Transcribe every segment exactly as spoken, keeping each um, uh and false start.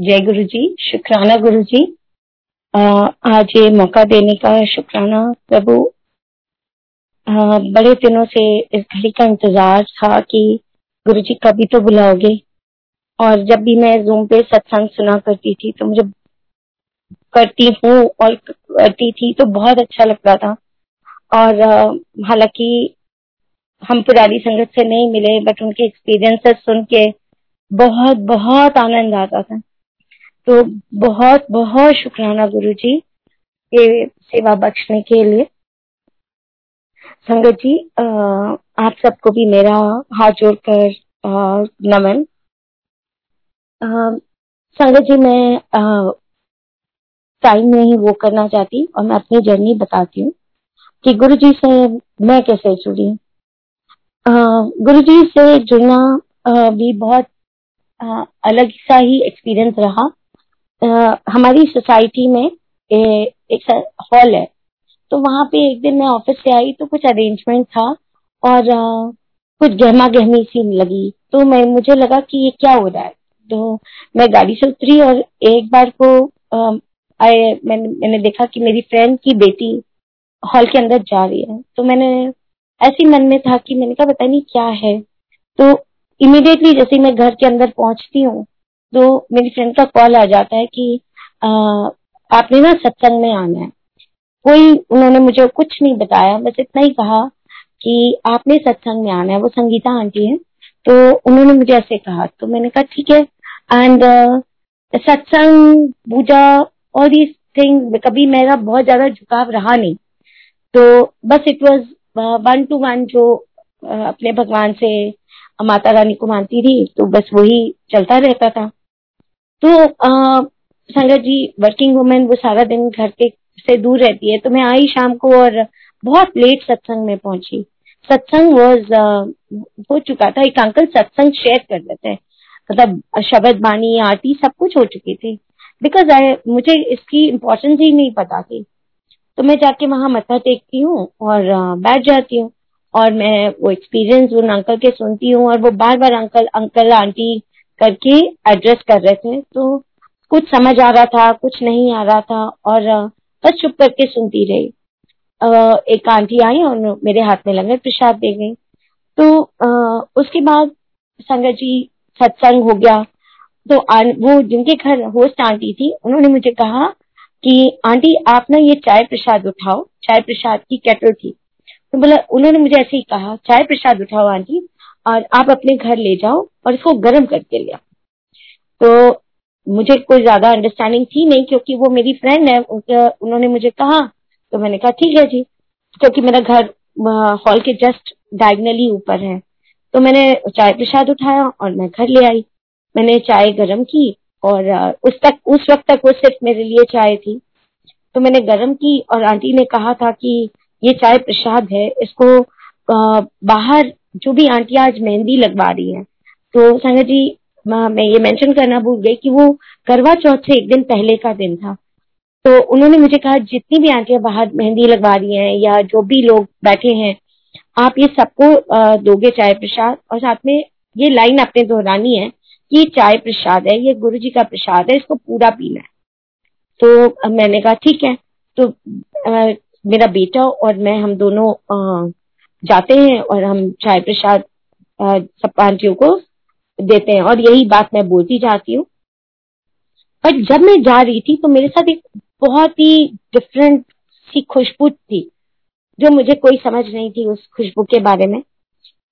जय गुरु जी, शुक्राना गुरु जी, आज ये मौका देने का शुक्राना प्रभु। बड़े दिनों से इस घड़ी का इंतजार था कि गुरु जी कभी तो बुलाओगे। और जब भी मैं जूम पे सत्संग सुना करती थी तो मुझे करती हूँ और करती थी तो बहुत अच्छा लगता था। और हालांकि हम पुरानी संगत से नहीं मिले, बट उनके एक्सपीरियंसेस सुन के बहुत बहुत आनंद आता था। तो बहुत बहुत शुक्राना गुरु जी ये सेवा बख्शने के लिए। संगत जी, आप सबको भी मेरा हाथ जोड़कर नमन। संगत जी, मैं टाइम में ही वो करना चाहती और मैं अपनी जर्नी बताती हूँ कि गुरु जी से मैं कैसे जुड़ी। गुरु जी से जुड़ना भी बहुत अलग सा ही एक्सपीरियंस रहा। Uh, हमारी सोसाइटी में ए, एक हॉल है, तो वहाँ पे एक दिन मैं ऑफिस से आई तो कुछ अरेंजमेंट था और uh, कुछ गहमा गहमी सी लगी। तो मैं मुझे लगा कि ये क्या हो रहा है। तो मैं गाड़ी से उतरी और एक बार को uh, आए, मैं, मैंने देखा कि मेरी फ्रेंड की बेटी हॉल के अंदर जा रही है। तो मैंने ऐसी मन में था कि मैंने कहा पता नहीं क्या है। तो इमिडिएटली जैसे मैं घर के अंदर पहुंचती हूँ तो मेरी फ्रेंड का कॉल आ जाता है कि आ, आपने ना सत्संग में आना है। कोई उन्होंने मुझे कुछ नहीं बताया, बस इतना ही कहा कि आपने सत्संग में आना है। वो संगीता आंटी है, तो उन्होंने मुझे ऐसे कहा। तो मैंने कहा ठीक है। एंड सत्संग, पूजा, ऑल दीज थिंग्स, कभी मेरा बहुत ज्यादा झुकाव रहा नहीं। तो बस it was one to one, जो uh, अपने भगवान से माता रानी को मानती थी तो बस वही चलता रहता था। तो आ, संगत जी, वर्किंग वुमेन वो सारा दिन घर के से दूर रहती है। तो मैं आई शाम को और बहुत लेट सत्संग में पहुंची। सत्संग वाज हो चुका था, एक अंकल सत्संग शेयर कर देते हैं, मतलब शब्द, बानी, आरती सब कुछ हो चुकी थी। बिकॉज आई मुझे इसकी इम्पोर्टेंस ही नहीं पता थी। तो मैं जाके वहां मत्था टेकती हूँ और बैठ जाती हूँ और मैं वो एक्सपीरियंस उन अंकल के सुनती हूँ। और वो बार बार अंकल अंकल आंटी करके एड्रेस कर रहे थे, तो कुछ समझ आ रहा था, कुछ नहीं आ रहा था, और बस चुप करके सुनती रही। एक आंटी आई और मेरे हाथ में लंगर प्रसाद दे गई। तो उसके बाद संगत जी सत्संग हो गया। तो वो जिनके घर होस्ट आंटी थी उन्होंने मुझे कहा कि आंटी आप ना ये चाय प्रसाद उठाओ। चाय प्रसाद की कैटल थी, तो बोला, उन्होंने मुझे ऐसे ही कहा चाय प्रसाद उठाओ आंटी और आप अपने घर ले जाओ और इसको गर्म करके ले आओ। तो मुझे कोई ज्यादा अंडरस्टैंडिंग थी नहीं, क्योंकि वो मेरी फ्रेंड है, उन्होंने मुझे कहा तो मैंने कहा ठीक है जी, क्योंकि मेरा घर हॉल के जस्ट डायगनली ऊपर है। तो मैंने चाय प्रसाद उठाया और मैं घर ले आई। मैंने चाय गर्म की और उस तक उस वक्त तक वो सिर्फ मेरे लिए चाय थी। तो मैंने गर्म की और आंटी ने कहा था कि ये चाय प्रसाद है, इसको आ, बाहर जो भी आंटी आज मेहंदी लगवा रही है। तो संगत जी, मैं ये मेंशन करना भूल गई कि वो करवा चौथ से एक दिन पहले का दिन था। तो उन्होंने मुझे कहा जितनी भी आंटियां बाहर मेहंदी लगवा रही हैं या जो भी लोग बैठे हैं, आप ये सबको दोगे चाय प्रसाद, और साथ में ये लाइन आपने दोहरानी है कि ये चाय प्रसाद है, ये गुरु जी का प्रसाद है, इसको पूरा पीना है। तो मैंने कहा ठीक है। तो आ, मेरा बेटा और मैं, हम दोनों आ, जाते हैं और हम चाय प्रसाद सब आंटियों को देते हैं और यही बात मैं बोलती जाती हूँ। पर जब मैं जा रही थी तो मेरे साथ एक बहुत ही डिफरेंट सी खुशबू थी जो मुझे कोई समझ नहीं थी उस खुशबू के बारे में।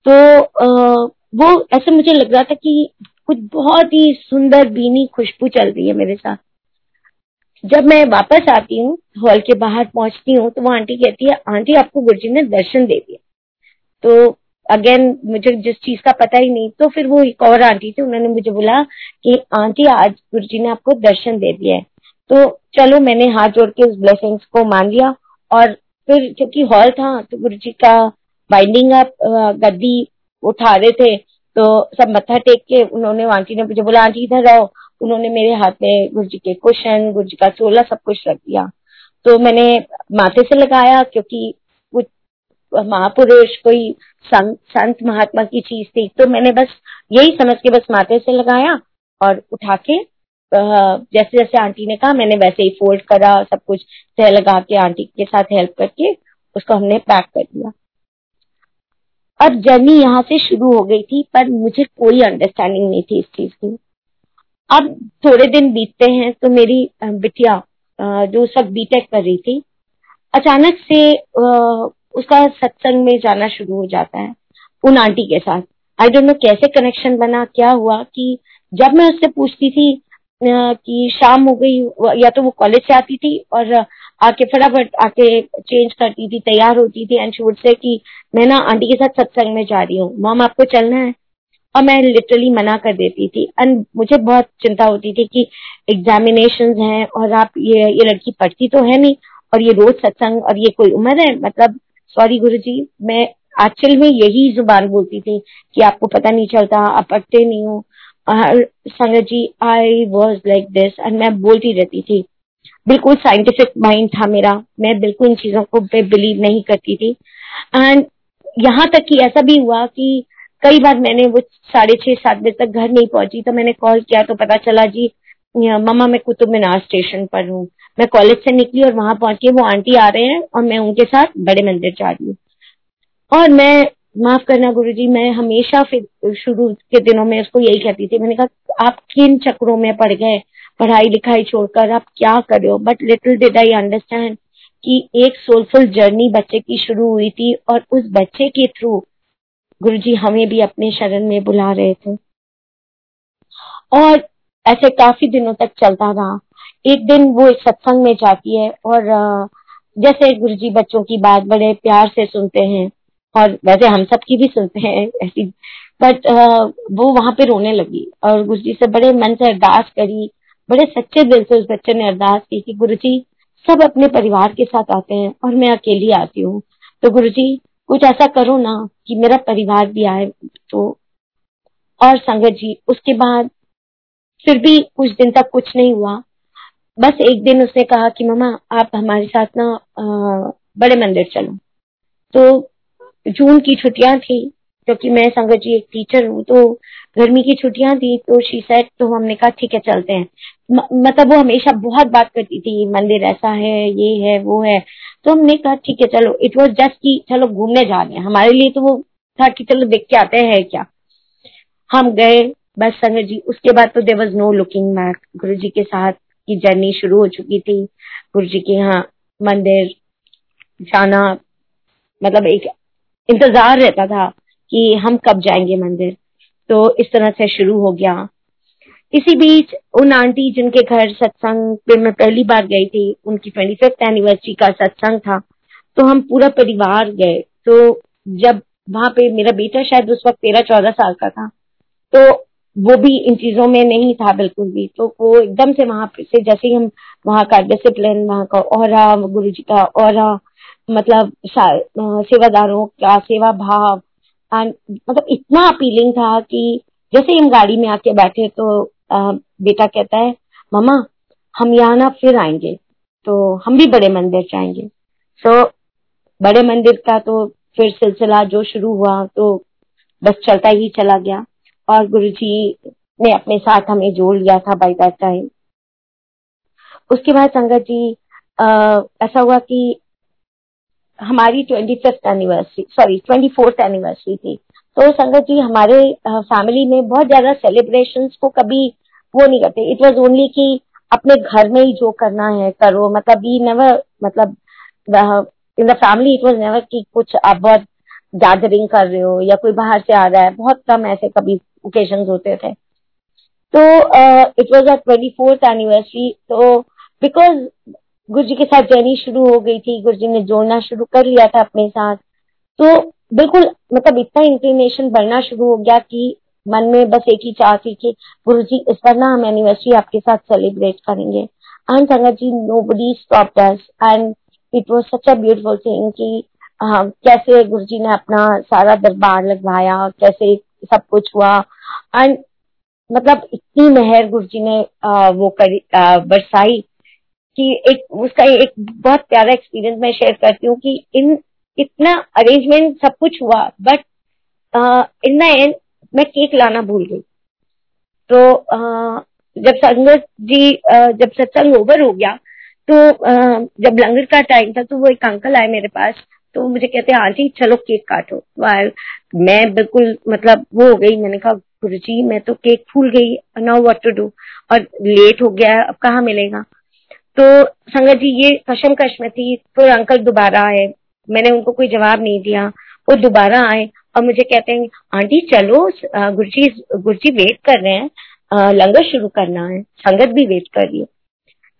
तो आ, वो ऐसे मुझे लग रहा था कि कुछ बहुत ही सुंदर बीनी खुशबू चल रही है मेरे साथ। जब मैं वापस आती हूँ, हॉल के बाहर पहुंचती हूँ, तो वो आंटी कहती है आंटी आपको गुरुजी ने दर्शन दे दिया। तो अगेन मुझे जिस चीज का पता ही नहीं, तो फिर वो एक और आंटी थी, उन्होंने मुझे बोला कि आंटी आज गुरुजी ने आपको दर्शन दे दिया है। तो चलो मैंने हाथ जोड़ के उस ब्लेसिंग्स को मान लिया। और फिर क्योंकि हॉल था तो गुरुजी का बाइंडिंग अप गद्दी उठा रहे थे, तो सब मत्था टेक के उन्होंने, आंटी ने मुझे बोला आंटी इधर आओ। उन्होंने मेरे हाथ में गुरुजी के कुशन, गुरुजी का चोला सब कुछ रख दिया। तो मैंने माथे से लगाया, क्योंकि कुछ महापुरुष, कोई संत महात्मा की चीज थी, तो मैंने बस यही समझ के बस माथे से लगाया और उठा के जैसे जैसे आंटी ने कहा मैंने वैसे ही फोल्ड करा, सब कुछ तह लगा के आंटी के साथ हेल्प करके उसको हमने पैक कर दिया। अब जर्नी यहाँ से शुरू हो गई थी, पर मुझे कोई अंडरस्टैंडिंग नहीं थी इस चीज की। अब थोड़े दिन बीतते हैं तो मेरी बिटिया जो सब बीटेक कर रही थी, अचानक से उसका सत्संग में जाना शुरू हो जाता है उन आंटी के साथ। आई डोंट नो कैसे कनेक्शन बना, क्या हुआ कि जब मैं उससे पूछती थी कि शाम हो गई, या तो वो कॉलेज से आती थी और आके फटाफट आके चेंज करती थी, तैयार होती थी एंड शी वुड से कि मैं ना आंटी के साथ सत्संग में जा रही हूँ, मॉम आपको चलना है, और मैं लिटरली मना कर देती थी। एंड मुझे बहुत चिंता होती थी कि एग्जामिनेशंस हैं और आप ये ये लड़की पढ़ती तो है नहीं और ये रोज सत्संग, और ये कोई उम्र है, मतलब सॉरी गुरुजी, मैं एक्चुअल में यही जुबान बोलती थी कि आपको पता नहीं चलता, आप पढ़ते नहीं हो संगत जी। I was like this and मैं बोलती रहती थी, बिल्कुल साइंटिफिक माइंड था मेरा, मैं बिल्कुल इन चीजों को बिलीव नहीं करती थी। एंड यहाँ तक कि ऐसा भी हुआ कि कई बार मैंने वो साढ़े छः सात बजे तक घर नहीं पहुंची तो मैंने कॉल किया तो पता चला जी मम्मा मैं कुतुब मीनार स्टेशन पर हूँ, मैं कॉलेज से निकली और वहां पहुंच के वो आंटी आ रहे हैं और मैं उनके साथ बड़े मंदिर जा रही हूँ। और मैं, माफ करना गुरुजी, मैं हमेशा फिर शुरू के दिनों में उसको यही कहती थी, मैंने कहा आप किन चक्रों में पड़ गए, पढ़ाई लिखाई छोड़कर आप क्या कर रहे हो। But little did I understand कि एक सोलफुल जर्नी बच्चे की शुरू हुई थी और उस बच्चे के थ्रू गुरुजी हमें भी अपने शरण में बुला रहे थे। और ऐसे काफी दिनों तक चलता रहा। एक दिन वो एक सत्संग में जाती है और जैसे गुरुजी बच्चों की बात बड़े प्यार से सुनते हैं और वैसे हम सब की भी सुनते हैं ऐसी, बट वो वहां पे रोने लगी और गुरुजी से बड़े मन से अरदास करी, बड़े सच्चे दिल से उस बच्चे ने अरदास की कि गुरुजी सब अपने परिवार के साथ आते हैं और मैं अकेली आती हूँ, तो गुरुजी कुछ ऐसा करो ना कि मेरा परिवार भी आए। तो और संगत जी उसके बाद फिर भी कुछ दिन तक कुछ नहीं हुआ। बस एक दिन उसने कहा कि मम्मा आप हमारे साथ ना बड़े मंदिर चलो। तो जून की छुट्टियां थी, क्योंकि मैं संगत जी एक टीचर हूँ तो गर्मी की छुट्टियां थी, तो शी सेड, तो हमने कहा ठीक है चलते हैं। म, मतलब वो हमेशा बहुत बात करती थी, मंदिर ऐसा है, ये है, वो है, तो हमने कहा ठीक है चलो। इट वॉज जस्ट कि चलो घूमने जा रहे हैं, हमारे लिए तो वो था कि चलो देख के आते हैं क्या। हम गए, बस संगत जी उसके बाद तो there was no looking back. गुरुजी के साथ की जर्नी शुरू हो चुकी थी, गुरुजी के यहाँ मंदिर जाना मतलब एक इंतजार रहता था कि हम कब जाएंगे मंदिर, तो इस तरह से शुरू हो गया। इसी बीच उन आंटी जिनके घर सत्संग पे मैं पहली बार गई थी, उनकी ट्वेंटी फिफ्थ एनिवर्सरी का सत्संग था, तो हम पूरा परिवार गए। तो जब वहां पे मेरा बेटा शायद उस वक्त तेरह चौदह साल का था, तो वो भी इन चीजों में नहीं था बिल्कुल भी, तो वो एकदम से वहां से जैसे ही हम वहां का डिसिप्लिन, वहां का औरा, गुरुजी का औरा, मतलब सेवादारों का सेवा भाव, एंड मतलब इतना अपीलिंग था कि जैसे ही हम गाड़ी में आके बैठे तो आ, बेटा कहता है मामा हम यहाँ ना फिर आएंगे तो हम भी बड़े मंदिर जाएंगे। सो so, बड़े मंदिर का तो फिर सिलसिला जो शुरू हुआ तो बस चलता ही चला गया और गुरुजी ने अपने साथ हमें जोड़ लिया था बाय दैट टाइम। उसके बाद संगत जी आ, ऐसा हुआ कि हमारी twenty fifth anniversary sorry twenty fourth anniversary थी, तो संगत जी हमारे फैमिली में बहुत ज्यादा सेलिब्रेशंस को कभी वो नहीं करते। इट वाज ओनली कि अपने घर में ही जो करना है करो, मतलब ये नेवर, मतलब in the family it was never कि कुछ आप बहुत गैदरिंग कर रहे हो या कोई बाहर से आ रहा है, बहुत कम ऐसे कभी ओकेजन होते थे। तो it was a twenty fourth anniversary, तो बिकॉज गुरुजी के साथ जर्नी शुरू हो गई थी, गुरुजी ने जोड़ना शुरू कर लिया था अपने साथ, तो बिल्कुल मतलब इतना इंक्लिनेशन बढ़ना शुरू हो गया कि मन में बस एक ही चाह थी कि गुरुजी इस बार ना हम एनिवर्सरी आपके साथ सेलिब्रेट करेंगे। एंड संगत जी nobody stopped us and it was such a beautiful thing कि आ, कैसे गुरुजी ने अपना सारा दरबार लगवाया, कैसे सब कुछ हुआ, एंड मतलब इतनी मेहर गुरुजी ने आ, वो कर आ, बरसाई कि एक उसका एक बहुत प्यारा एक्सपीरियंस मैं शेयर करती हूँ कि इन इतना अरेंजमेंट सब कुछ हुआ, बट इन द एंड मैं केक लाना भूल गई। तो जब संगत जी जब सत्संग ओवर हो गया तो जब लंगर का टाइम था तो वो एक अंकल आए मेरे पास, तो मुझे कहते हैं आंटी चलो केक काटो। मैं बिल्कुल मतलब वो हो गई, मैंने कहा गुरुजी मैं तो केक फूल गई, नाउ व्हाट टू डू, और लेट हो गया अब कहाँ मिलेगा। तो संगत जी ये कशमकश में थी। फिर अंकल दोबारा आए, मैंने उनको कोई जवाब नहीं दिया, वो दोबारा आए और मुझे कहते हैं आंटी चलो गुरुजी गुरुजी वेट कर रहे हैं, लंगर शुरू करना है, संगत भी वेट कर रही है।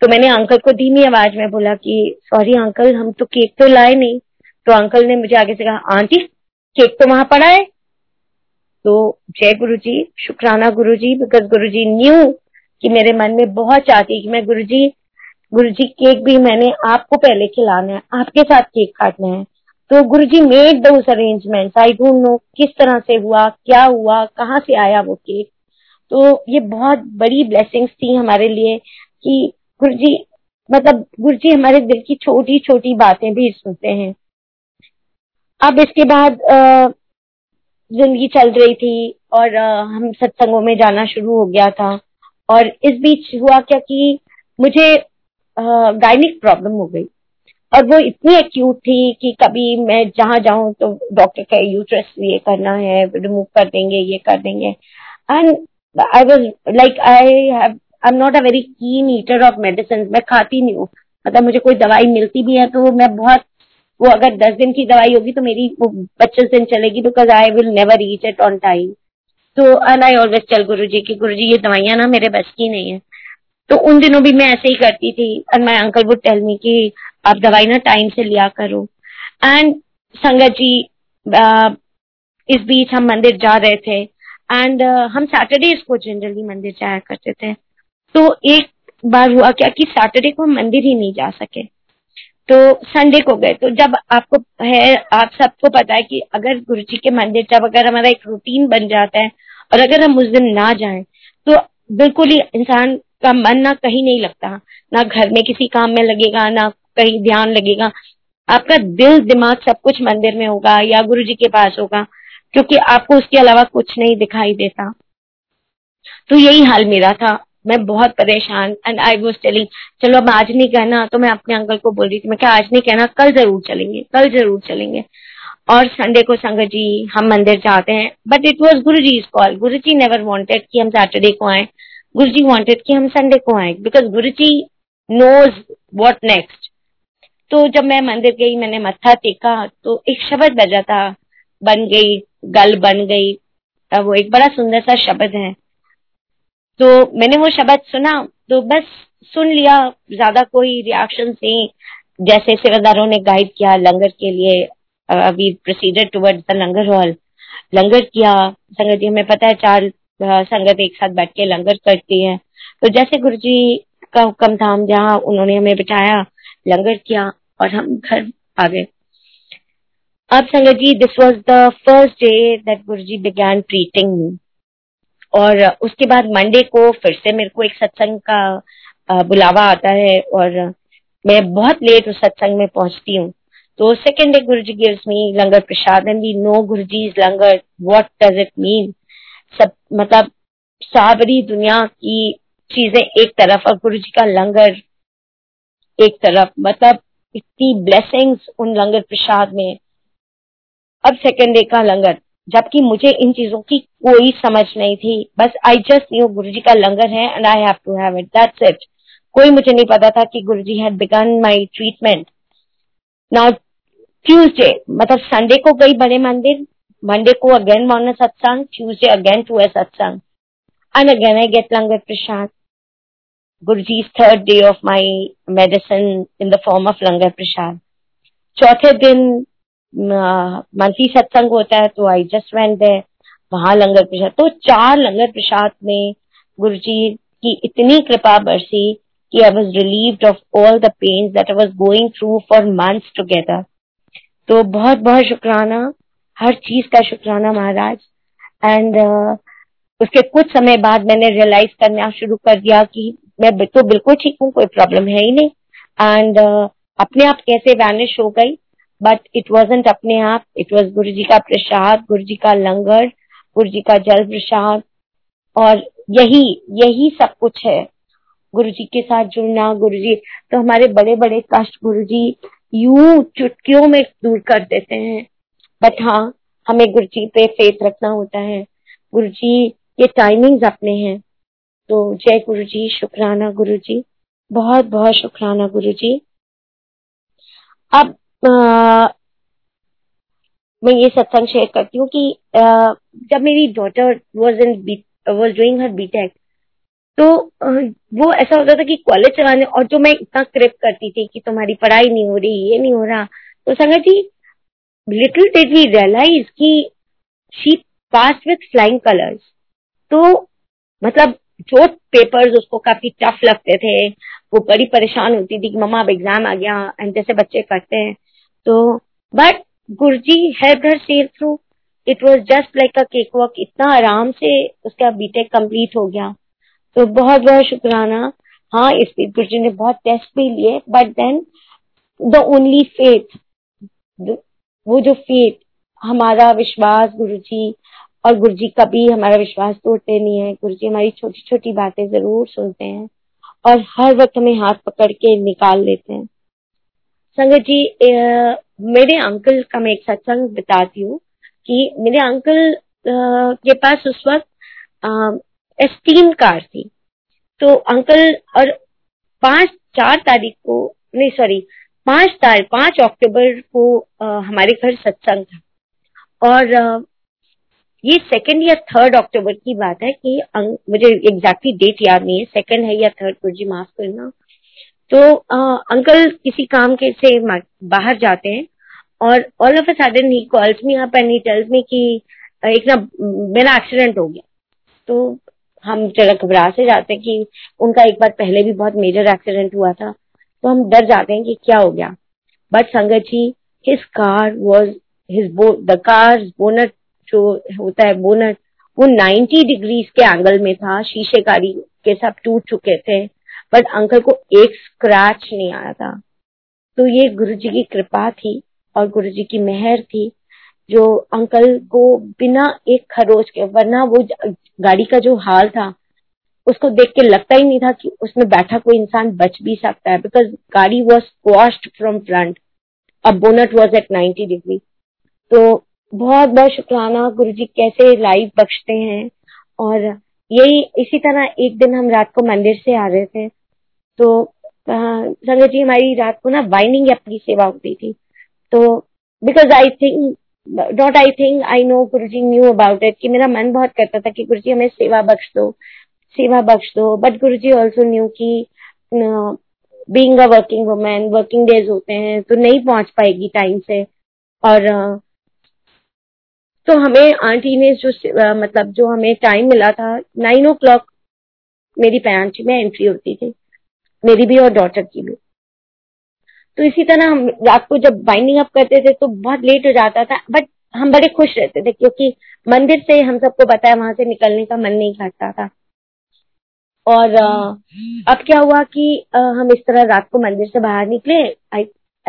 तो मैंने अंकल को धीमी आवाज में बोला कि सॉरी अंकल हम तो केक तो लाए नहीं। तो अंकल ने मुझे आगे से कहा आंटी केक तो वहां पड़ा है। तो जय गुरुजी, शुक्राना गुरुजी, बिकॉज गुरुजी न्यू कि मेरे मन में बहुत चाहती कि मैं गुरुजी गुरुजी केक भी मैंने आपको पहले खिलाना है, आपके साथ केक काटना है। तो गुरुजी made those arrangements. I don't know किस तरह से हुआ, क्या हुआ, कहाँ से आया वो केक। तो ये बहुत बड़ी ब्लेसिंग्स थी हमारे लिए कि गुरुजी मतलब गुरुजी हमारे दिल की छोटी छोटी बातें भी सुनते हैं। अब इसके बाद जिंदगी चल रही थी और हम सत्संगों में जाना शुरू हो गया था। और इस बीच हुआ क्या कि मुझे गायनिक प्रॉब्लम हो गई और वो इतनी एक्यूट थी कि कभी मैं जहाँ जाऊँ तो डॉक्टर कहे यूट्रस ये करना है, रिमूव कर देंगे, ये कर देंगे। And I was like I have I am not a very keen eater of medicine. मैं खाती नहीं हूँ, मतलब मुझे कोई दवाई मिलती भी है तो मैं बहुत वो अगर दस दिन की दवाई होगी तो मेरी वो पच्चीस दिन चलेगी because I will never eat it on time. तो एंड आई ऑलवेज टेल गुरुजी कि गुरुजी ये दवाइयां ना मेरे बस की नहीं है। तो उन दिनों भी मैं ऐसे ही करती थी and my uncle would tell me कि आप दवाई ना टाइम से लिया करो। एंड संगत जी आ, इस बीच हम मंदिर जा रहे थे एंड हम सैटरडेज को जनरली मंदिर जाया करते थे। तो एक बार हुआ क्या कि सैटरडे को हम मंदिर ही नहीं जा सके तो संडे को गए। तो जब आपको है आप सबको पता है कि अगर गुरुजी के मंदिर जब अगर हमारा एक रूटीन बन जाता है और अगर हम उस दिन ना जाएं तो बिल्कुल ही इंसान का मन ना कहीं नहीं लगता, ना घर में किसी काम में लगेगा, ना कहीं ध्यान लगेगा। आपका दिल दिमाग सब कुछ मंदिर में होगा या गुरुजी के पास होगा क्योंकि आपको उसके अलावा कुछ नहीं दिखाई देता। तो यही हाल मेरा था, मैं बहुत परेशान। एंड आई वाज टेलिंग चलो अब आज नहीं कहना, तो मैं अपने अंकल को बोल रही थी मैं क्या आज नहीं कहना, कल जरूर चलेंगे, कल जरूर चलेंगे। और संडे को संगत जी हम मंदिर जाते हैं but it was Guruji's call. Guruji never wanted कि हम सैटरडे को आए, गुरुजी वांटेड कि हम संडे को आए because Guruji knows what next. तो जब मैं मंदिर गई मैंने मत्था टेका तो एक शब्द बजा था, बन गई गल बन गई, वो एक बड़ा सुंदर सा शब्द है। तो मैंने वो शब्द सुना तो बस सुन लिया, ज्यादा कोई रिएक्शन नहीं। जैसे सेवादारों ने गाइड किया लंगर के लिए, we proceeded towards the langar hall. Langar किया संगत जी, हमें पता है चार संगत एक साथ बैठ के लंगर करती है। तो जैसे गुरुजी का हुक्म था हम जहाँ उन्होंने हमें बिठाया, लंगर किया और हम घर आ गए। अब संगत जी this was the first day that Guruji began treating me. और उसके बाद मंडे को फिर से मेरे को एक सत्संग का बुलावा आता है और मैं बहुत लेट उस सत्संग में पहुंचती हूँ। तो second day Guruji gives me langar prasad and we know Guruji's langar what does it mean. सब मतलब सारी दुनिया की चीजें एक तरफ और गुरुजी का लंगर एक तरफ, मतलब इतनी ब्लेसिंग्स उन लंगर प्रसाद में। अब सेकेंड डे का लंगर, जबकि मुझे इन चीजों की कोई समझ नहीं थी, बस आई जस्ट न्यू गुरुजी का लंगर है and I have to have it, that's it. कोई मुझे नहीं पता था कि Guruji had begun my treatment. Now Tuesday मतलब संडे को गई बड़े मंदिर, मंडे को again morning satsang, Tuesday again to a satsang and again I get langar prasad. Guruji's third day of my medicine in the form of langar prasad. चौथे दिन मंथली सत्संग होता है तो आई जस्ट वेंट देयर, वहां लंगर प्रसाद। तो चार लंगर प्रसाद में गुरुजी की इतनी कृपा बरसी कि I was relieved of all the pains that I was going through for months together. तो बहुत बहुत शुक्राना, हर चीज का शुक्राना महाराज। एंड uh, उसके कुछ समय बाद मैंने रियलाइज करना शुरू कर दिया कि मैं तो बिल्कुल ठीक हूँ, कोई प्रॉब्लम है ही नहीं। एंड uh, अपने आप कैसे वैनिश हो गई, बट इट वॉजंट अपने आप, इट वॉज गुरुजी का प्रसाद, गुरुजी का लंगर, गुरुजी का जल प्रसाद। और यही यही सब कुछ है। गुरुजी के साथ जुड़ना, गुरुजी तो हमारे बड़े बड़े कष्ट गुरुजी यूं चुटकियों में दूर कर देते हैं, बट हाँ हमें गुरुजी पे फेथ रखना होता है। गुरुजी ये टाइमिंग्स अपने हैं, तो जय गुरुजी, शुक्राना गुरुजी, बहुत बहुत शुक्राना गुरुजी। अब आ, मैं ये सत्संग शेयर करती हूँ कि आ, जब मेरी daughter was in was doing her BTech, तो वो ऐसा होता था कि कॉलेज चलाने, और जो मैं इतना क्रिप करती थी कि तुम्हारी पढ़ाई नहीं हो रही, ये नहीं हो रहा, तो संगत जी लिटिल डिड वी रियलाइज कि she pass with flying colours. तो मतलब जो पेपर्स उसको काफी टफ लगते थे, वो बड़ी परेशान होती थी कि मम्मा अब एग्जाम आ गया, एंड जैसे बच्चे करते हैं, तो but Guruji help her sail through, it was just like a cake walk. इतना आराम से उसका बीटेक कंप्लीट हो गया, तो बहुत बहुत शुक्राना। हाँ इस पे गुरुजी ने बहुत टेस्ट भी लिए, but then the only faith, वो जो फेथ, हमारा विश्वास गुरुजी, और गुरुजी कभी हमारा विश्वास तोड़ते नहीं है। गुरुजी हमारी छोटी छोटी बातें जरूर सुनते हैं और हर वक्त हमें हाथ पकड़ के निकाल लेते हैं। संगत जी ए, मेरे अंकल का मैं एक सत्संग बताती हूँ कि मेरे अंकल आ, के पास उस वक्त एस्टीम कार थी, तो अंकल और पांच चार तारीख को नहीं सॉरी पांच तारीख पांच अक्टूबर को आ, हमारे घर सत्संग था, और आ, ये सेकंड या थर्ड अक्टूबर की बात है कि अंक, मुझे एग्जैक्टली डेट याद नहीं है, सेकंड है या थर्ड, गुरुजी माफ करना। तो आ, अंकल किसी काम के से बाहर जाते हैं, और all of a sudden he calls me up and he tells me कि एक ना मेरा एक्सीडेंट हो गया। तो हम जरा घबरा से जाते हैं कि उनका एक बार पहले भी बहुत मेजर एक्सीडेंट हुआ था, तो हम डर जाते हैं कि क्या हो गया। बट संगत जी his car was his the car bonnet जो होता है बोनट, वो नाइन्टी डिग्रीज के एंगल में था, शीशे कारी के सब टूट चुके थे, बट अंकल को एक स्क्रैच नहीं आया था। तो ये गुरुजी की कृपा थी और गुरुजी की मेहर थी जो अंकल को बिना एक खरोच के, वरना वो गाड़ी का जो हाल था उसको देख के लगता ही नहीं था कि उसमें बैठा कोई इंसान बच भी सकता है, बिकॉज गाड़ी वॉज स्क्वॉश्ड फ्रॉम फ्रंट, अब bonnet was at ninety degree. तो बहुत बहुत शुक्राना गुरुजी कैसे लाइफ बख्शते हैं। और यही इसी तरह एक दिन हम रात को मंदिर से आ रहे थे, तो संगत जी हमारी रात को ना वाइनिंग एप की सेवा होती थी, तो because I think that I think I know Guruji knew about it कि मेरा मन बहुत करता था कि गुरुजी हमें सेवा बख्श दो सेवा बख्श दो बट गुरुजी ऑल्सो न्यू कि being a working woman, working days होते हैं तो नहीं पहुंच पाएगी टाइम से। और uh, तो हमें आंटी ने जो uh, मतलब जो हमें टाइम मिला था, नाइन ओ क्लॉक मेरी पैंटी में एंट्री होती थी, मेरी भी और डॉटर की भी। तो इसी तरह हम रात को जब बाइंडिंग अप करते थे तो बहुत लेट हो जाता था, बट हम बड़े खुश रहते थे क्योंकि मंदिर से हम सबको पता है वहां से निकलने का मन नहीं करता था। और अब क्या हुआ कि हम इस तरह रात को मंदिर से बाहर निकले,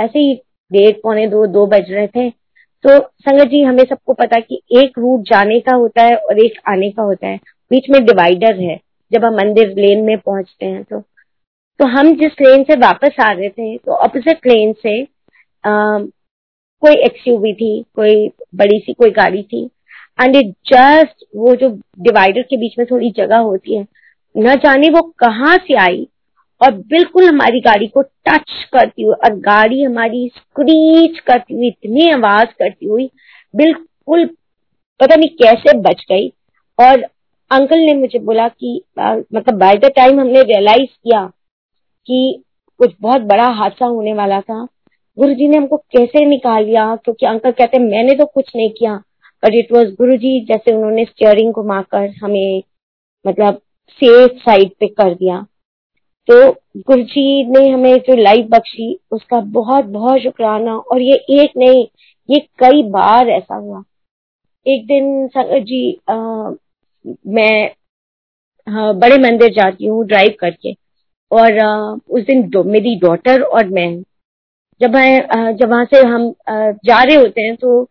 ऐसे ही डेढ़ पौने दो दो बज रहे थे। तो संगत जी हमें सबको पता कि एक रूट जाने का होता है और एक आने का होता है, बीच में डिवाइडर है जब हम मंदिर लेन में पहुंचते हैं। तो तो हम जिस लेन से वापस आ रहे थे, तो अपोजिट लेन से आ, कोई एक्सयूवी थी, कोई बड़ी सी कोई गाड़ी थी, एंड इट जस्ट वो जो डिवाइडर के बीच में थोड़ी जगह होती है, न जाने वो कहाँ से आई और बिल्कुल हमारी गाड़ी को टच करती हुई, और गाड़ी हमारी स्क्रीच करती हुई, इतनी आवाज करती हुई बिल्कुल पता नहीं कैसे बच गई। और अंकल ने मुझे बोला कि आ, मतलब बाय द टाइम हमने रियलाइज किया कि कुछ बहुत बड़ा हादसा होने वाला था, गुरुजी ने हमको कैसे निकाल लिया, क्योंकि अंकल कहते मैंने तो कुछ नहीं किया, बट इट वाज गुरुजी, जैसे उन्होंने स्टीयरिंग घुमाकर हमें मतलब सेफ साइड पे कर दिया। तो गुरुजी ने हमें जो लाइफ बख्शी उसका बहुत बहुत शुक्राना। और ये एक नहीं, ये कई बार ऐसा हुआ। एक दिन संगत जी आ, मैं आ, बड़े मंदिर जाती हूँ ड्राइव करके, और उस दिन मेरी डॉटर और मैं जब मैं जब वहां से हम जा रहे होते हैं, तो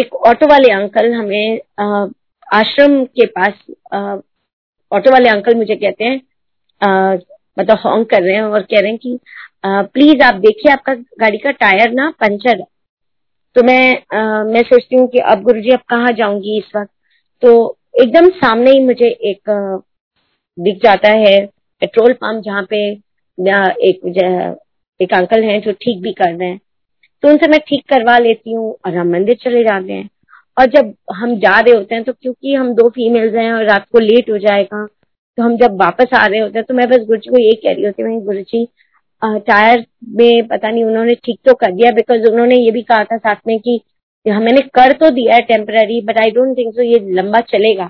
एक ऑटो वाले अंकल हमें आश्रम के पास ऑटो वाले अंकल मुझे कहते हैं, आ, मतलब हॉन्ग कर रहे हैं और कह रहे हैं कि आ, प्लीज आप देखिए आपका गाड़ी का टायर ना पंचर है। तो मैं आ, मैं सोचती हूँ कि अब गुरुजी अब कहाँ जाऊंगी इस वक्त। तो एकदम सामने ही मुझे एक आ, दिख जाता है पेट्रोल पंप, जहाँ पे एक एक अंकल हैं जो ठीक भी कर रहे हैं। तो उनसे मैं ठीक करवा लेती हूँ और हम मंदिर चले जाते हैं। और जब हम जा रहे होते हैं तो क्योंकि हम दो फीमेल्स हैं और रात को लेट हो जाएगा, तो हम जब वापस आ रहे होते हैं तो मैं बस गुरुजी को ये कह रही होती हूँ, गुरुजी टायर में पता नहीं उन्होंने ठीक तो कर दिया, बिकॉज उन्होंने ये भी कहा था साथ में कि मैंने कर तो दिया है temporary, but I don't think so ये लंबा चलेगा।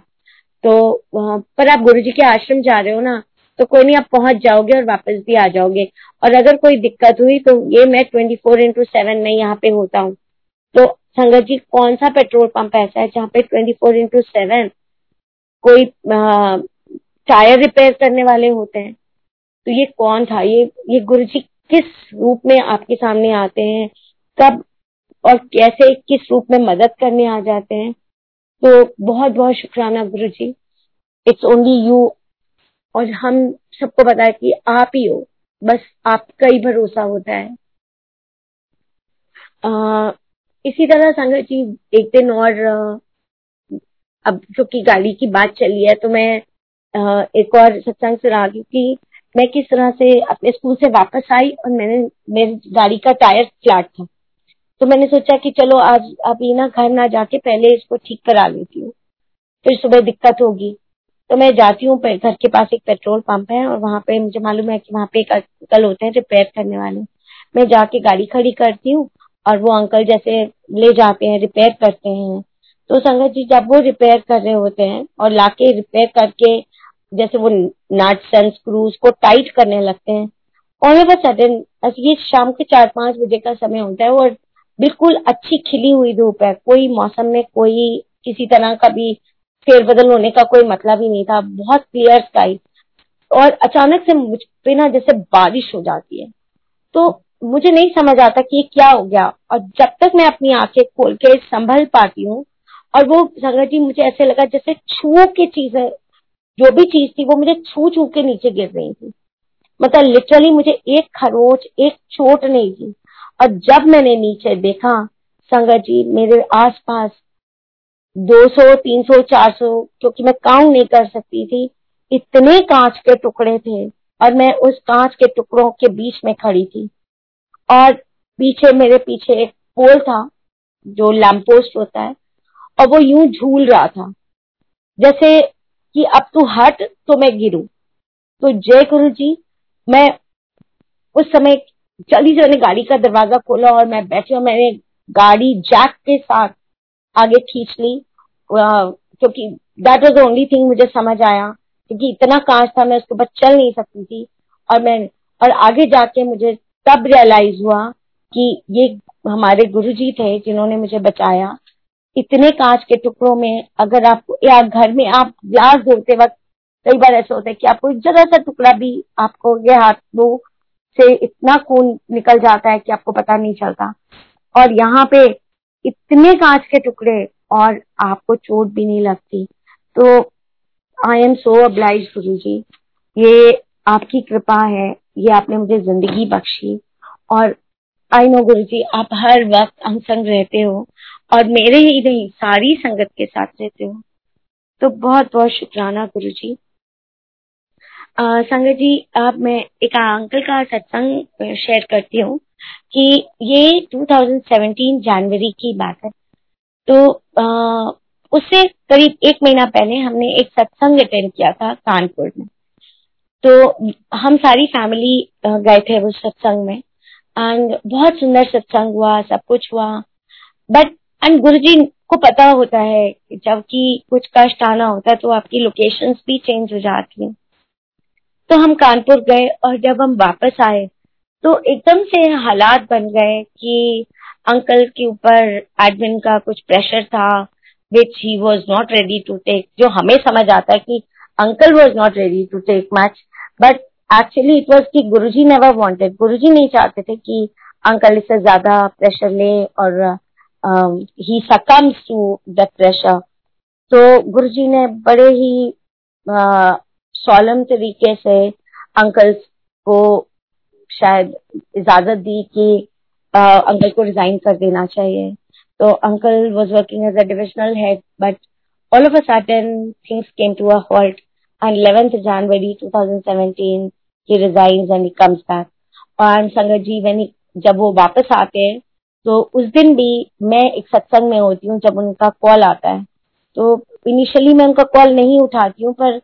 तो पर आप गुरुजी के आश्रम जा रहे हो ना, तो कोई नहीं, आप पहुंच जाओगे और वापस भी आ जाओगे, और अगर कोई दिक्कत हुई तो ये मैं ट्वेंटी फोर इंटू सेवन में यहाँ पे होता हूँ। तो संगत जी, कौन सा पेट्रोल पंप ऐसा है जहाँ पे ट्वेंटी फोर इंटू सेवन कोई आ, टायर रिपेयर करने वाले होते हैं? तो ये कौन था, ये ये गुरुजी किस रूप में आपके सामने आते हैं, कब और कैसे किस रूप में मदद करने आ जाते हैं? तो बहुत बहुत शुक्राना गुरुजी, इट्स ओनली यू, और हम सबको पता है कि आप ही हो, बस आपका ही भरोसा होता है। आ, इसी तरह संगत जी एक दिन और, अब क्योंकि गाड़ी की बात चली है तो मैं आ, एक और सत्संग सुना कि मैं किस तरह से अपने स्कूल से वापस आई और मैंने मेरी गाड़ी का टायर फ्लैट था, तो मैंने सोचा कि चलो आज अभी ना घर ना जाके पहले इसको ठीक करा लेती हूँ, फिर सुबह दिक्कत होगी। तो मैं जाती हूँ, घर के पास एक पेट्रोल पंप है और वहाँ पे मुझे मालूम है कि वहाँ पे एक अंकल होते हैं रिपेयर करने वाले। मैं जाके गाड़ी खड़ी करती हूँ और वो अंकल जैसे ले जाते हैं, रिपेयर करते हैं। तो संगत जी, जब वो रिपेयर कर रहे होते हैं और लाके रिपेयर करके जैसे वो नट्स एंड स्क्रूज को टाइट करने लगते हैं, और वो सडन, ये शाम के चार पांच बजे का समय होता है और बिल्कुल अच्छी खिली हुई धूप है, कोई मौसम में कोई किसी तरह का भी फेरबदल होने का कोई मतलब ही नहीं था, बहुत क्लियर स्काई। और अचानक से मुझ पे ना जैसे बारिश हो जाती है, तो मुझे नहीं समझ आता कि ये क्या हो गया, और जब तक मैं अपनी आंखें खोल के संभल पाती हूँ, और वो संगत जी मुझे ऐसे लगा जैसे छू के चीजें, जो भी चीज थी वो मुझे छू छू के नीचे गिर रही थी, मतलब लिटरली मुझे एक खरोच, एक चोट नहीं थी। और जब मैंने नीचे देखा संगत जी, मेरे आसपास दो सौ, तीन सौ, चार सौ, क्योंकि मैं काउंट नहीं कर सकती थी, इतने कांच के टुकड़े थे और मैं उस कांच के टुकड़ों के बीच में खड़ी थी। और पीछे, मेरे पीछे एक पोल था जो लैम्प पोस्ट होता है, और वो यूं झूल रहा था जैसे कि अब तू हट तो मैं गिरूं। तो जय गुरुजी, मैं उस समय जल्दी से मैंने गाड़ी का दरवाजा खोला और मैं बैठी, और मैंने गाड़ी जैक के साथ आगे खींच ली, क्योंकि that was the only thing मुझे समझ आया, क्योंकि इतना कांच था मैं उसके ऊपर चल नहीं सकती थी। और मैं और आगे जाके मुझे तब रियलाइज हुआ कि ये हमारे गुरुजी थे जिन्होंने मुझे बचाया। इतने कांच के टुकड़ों में, अगर आप या घर में आप ग्लास धोते वक्त कई बार ऐसा होता है कि आपको जरा सा टुकड़ा भी आपको ये हाथों से इतना खून निकल जाता है कि आपको पता नहीं चलता, और यहाँ पे इतने कांच के टुकड़े और आपको चोट भी नहीं लगती। तो आई एम सो अब्लाइज गुरुजी, ये आपकी कृपा है, ये आपने मुझे जिंदगी बख्शी, और आई नो गुरुजी आप हर वक्त अनसंग रहते हो और मेरे ही नहीं सारी संगत के साथ रहते हो। तो बहुत बहुत शुक्राना गुरुजी। संगत जी, अब मैं एक अंकल का सत्संग शेयर करती हूँ कि ये दो हज़ार सत्रह जनवरी की बात है। तो आ, उससे करीब एक महीना पहले हमने एक सत्संग अटेंड किया था कानपुर में। तो हम सारी फैमिली गए थे उस सत्संग में, एंड बहुत सुंदर सत्संग हुआ, सब कुछ हुआ, बट एंड गुरुजी को पता होता है जबकि कुछ कष्ट आना होता है तो आपकी लोकेशंस भी चेंज हो जाती हैं। तो हम कानपुर गए और जब हम वापस आए तो एकदम से हालात बन गए कि अंकल के ऊपर एडमिन का कुछ प्रेशर था, which he was not ready to take, जो हमें समझ आता है कि uncle was not ready to take much, but actually it was कि गुरुजी नेवर वांटेड, गुरुजी नहीं चाहते थे कि अंकल इससे ज्यादा प्रेशर ले और Um, he succumbs to that pressure. तो गुरुजी ने बड़े ही uh, सॉलम तरीके से अंकल्स को शायद इजाजत दी कि uh, अंकल को रिजाइन कर देना चाहिए. तो uncle was working as a divisional head, but all of a sudden things came to a halt and eleventh January twenty seventeen he resigns and he comes back. और संगत जी when he, जब वो वापस आते हैं तो उस दिन भी मैं एक सत्संग में होती हूँ जब उनका कॉल आता है. तो इनिशियली मैं उनका कॉल नहीं उठाती हूँ, पर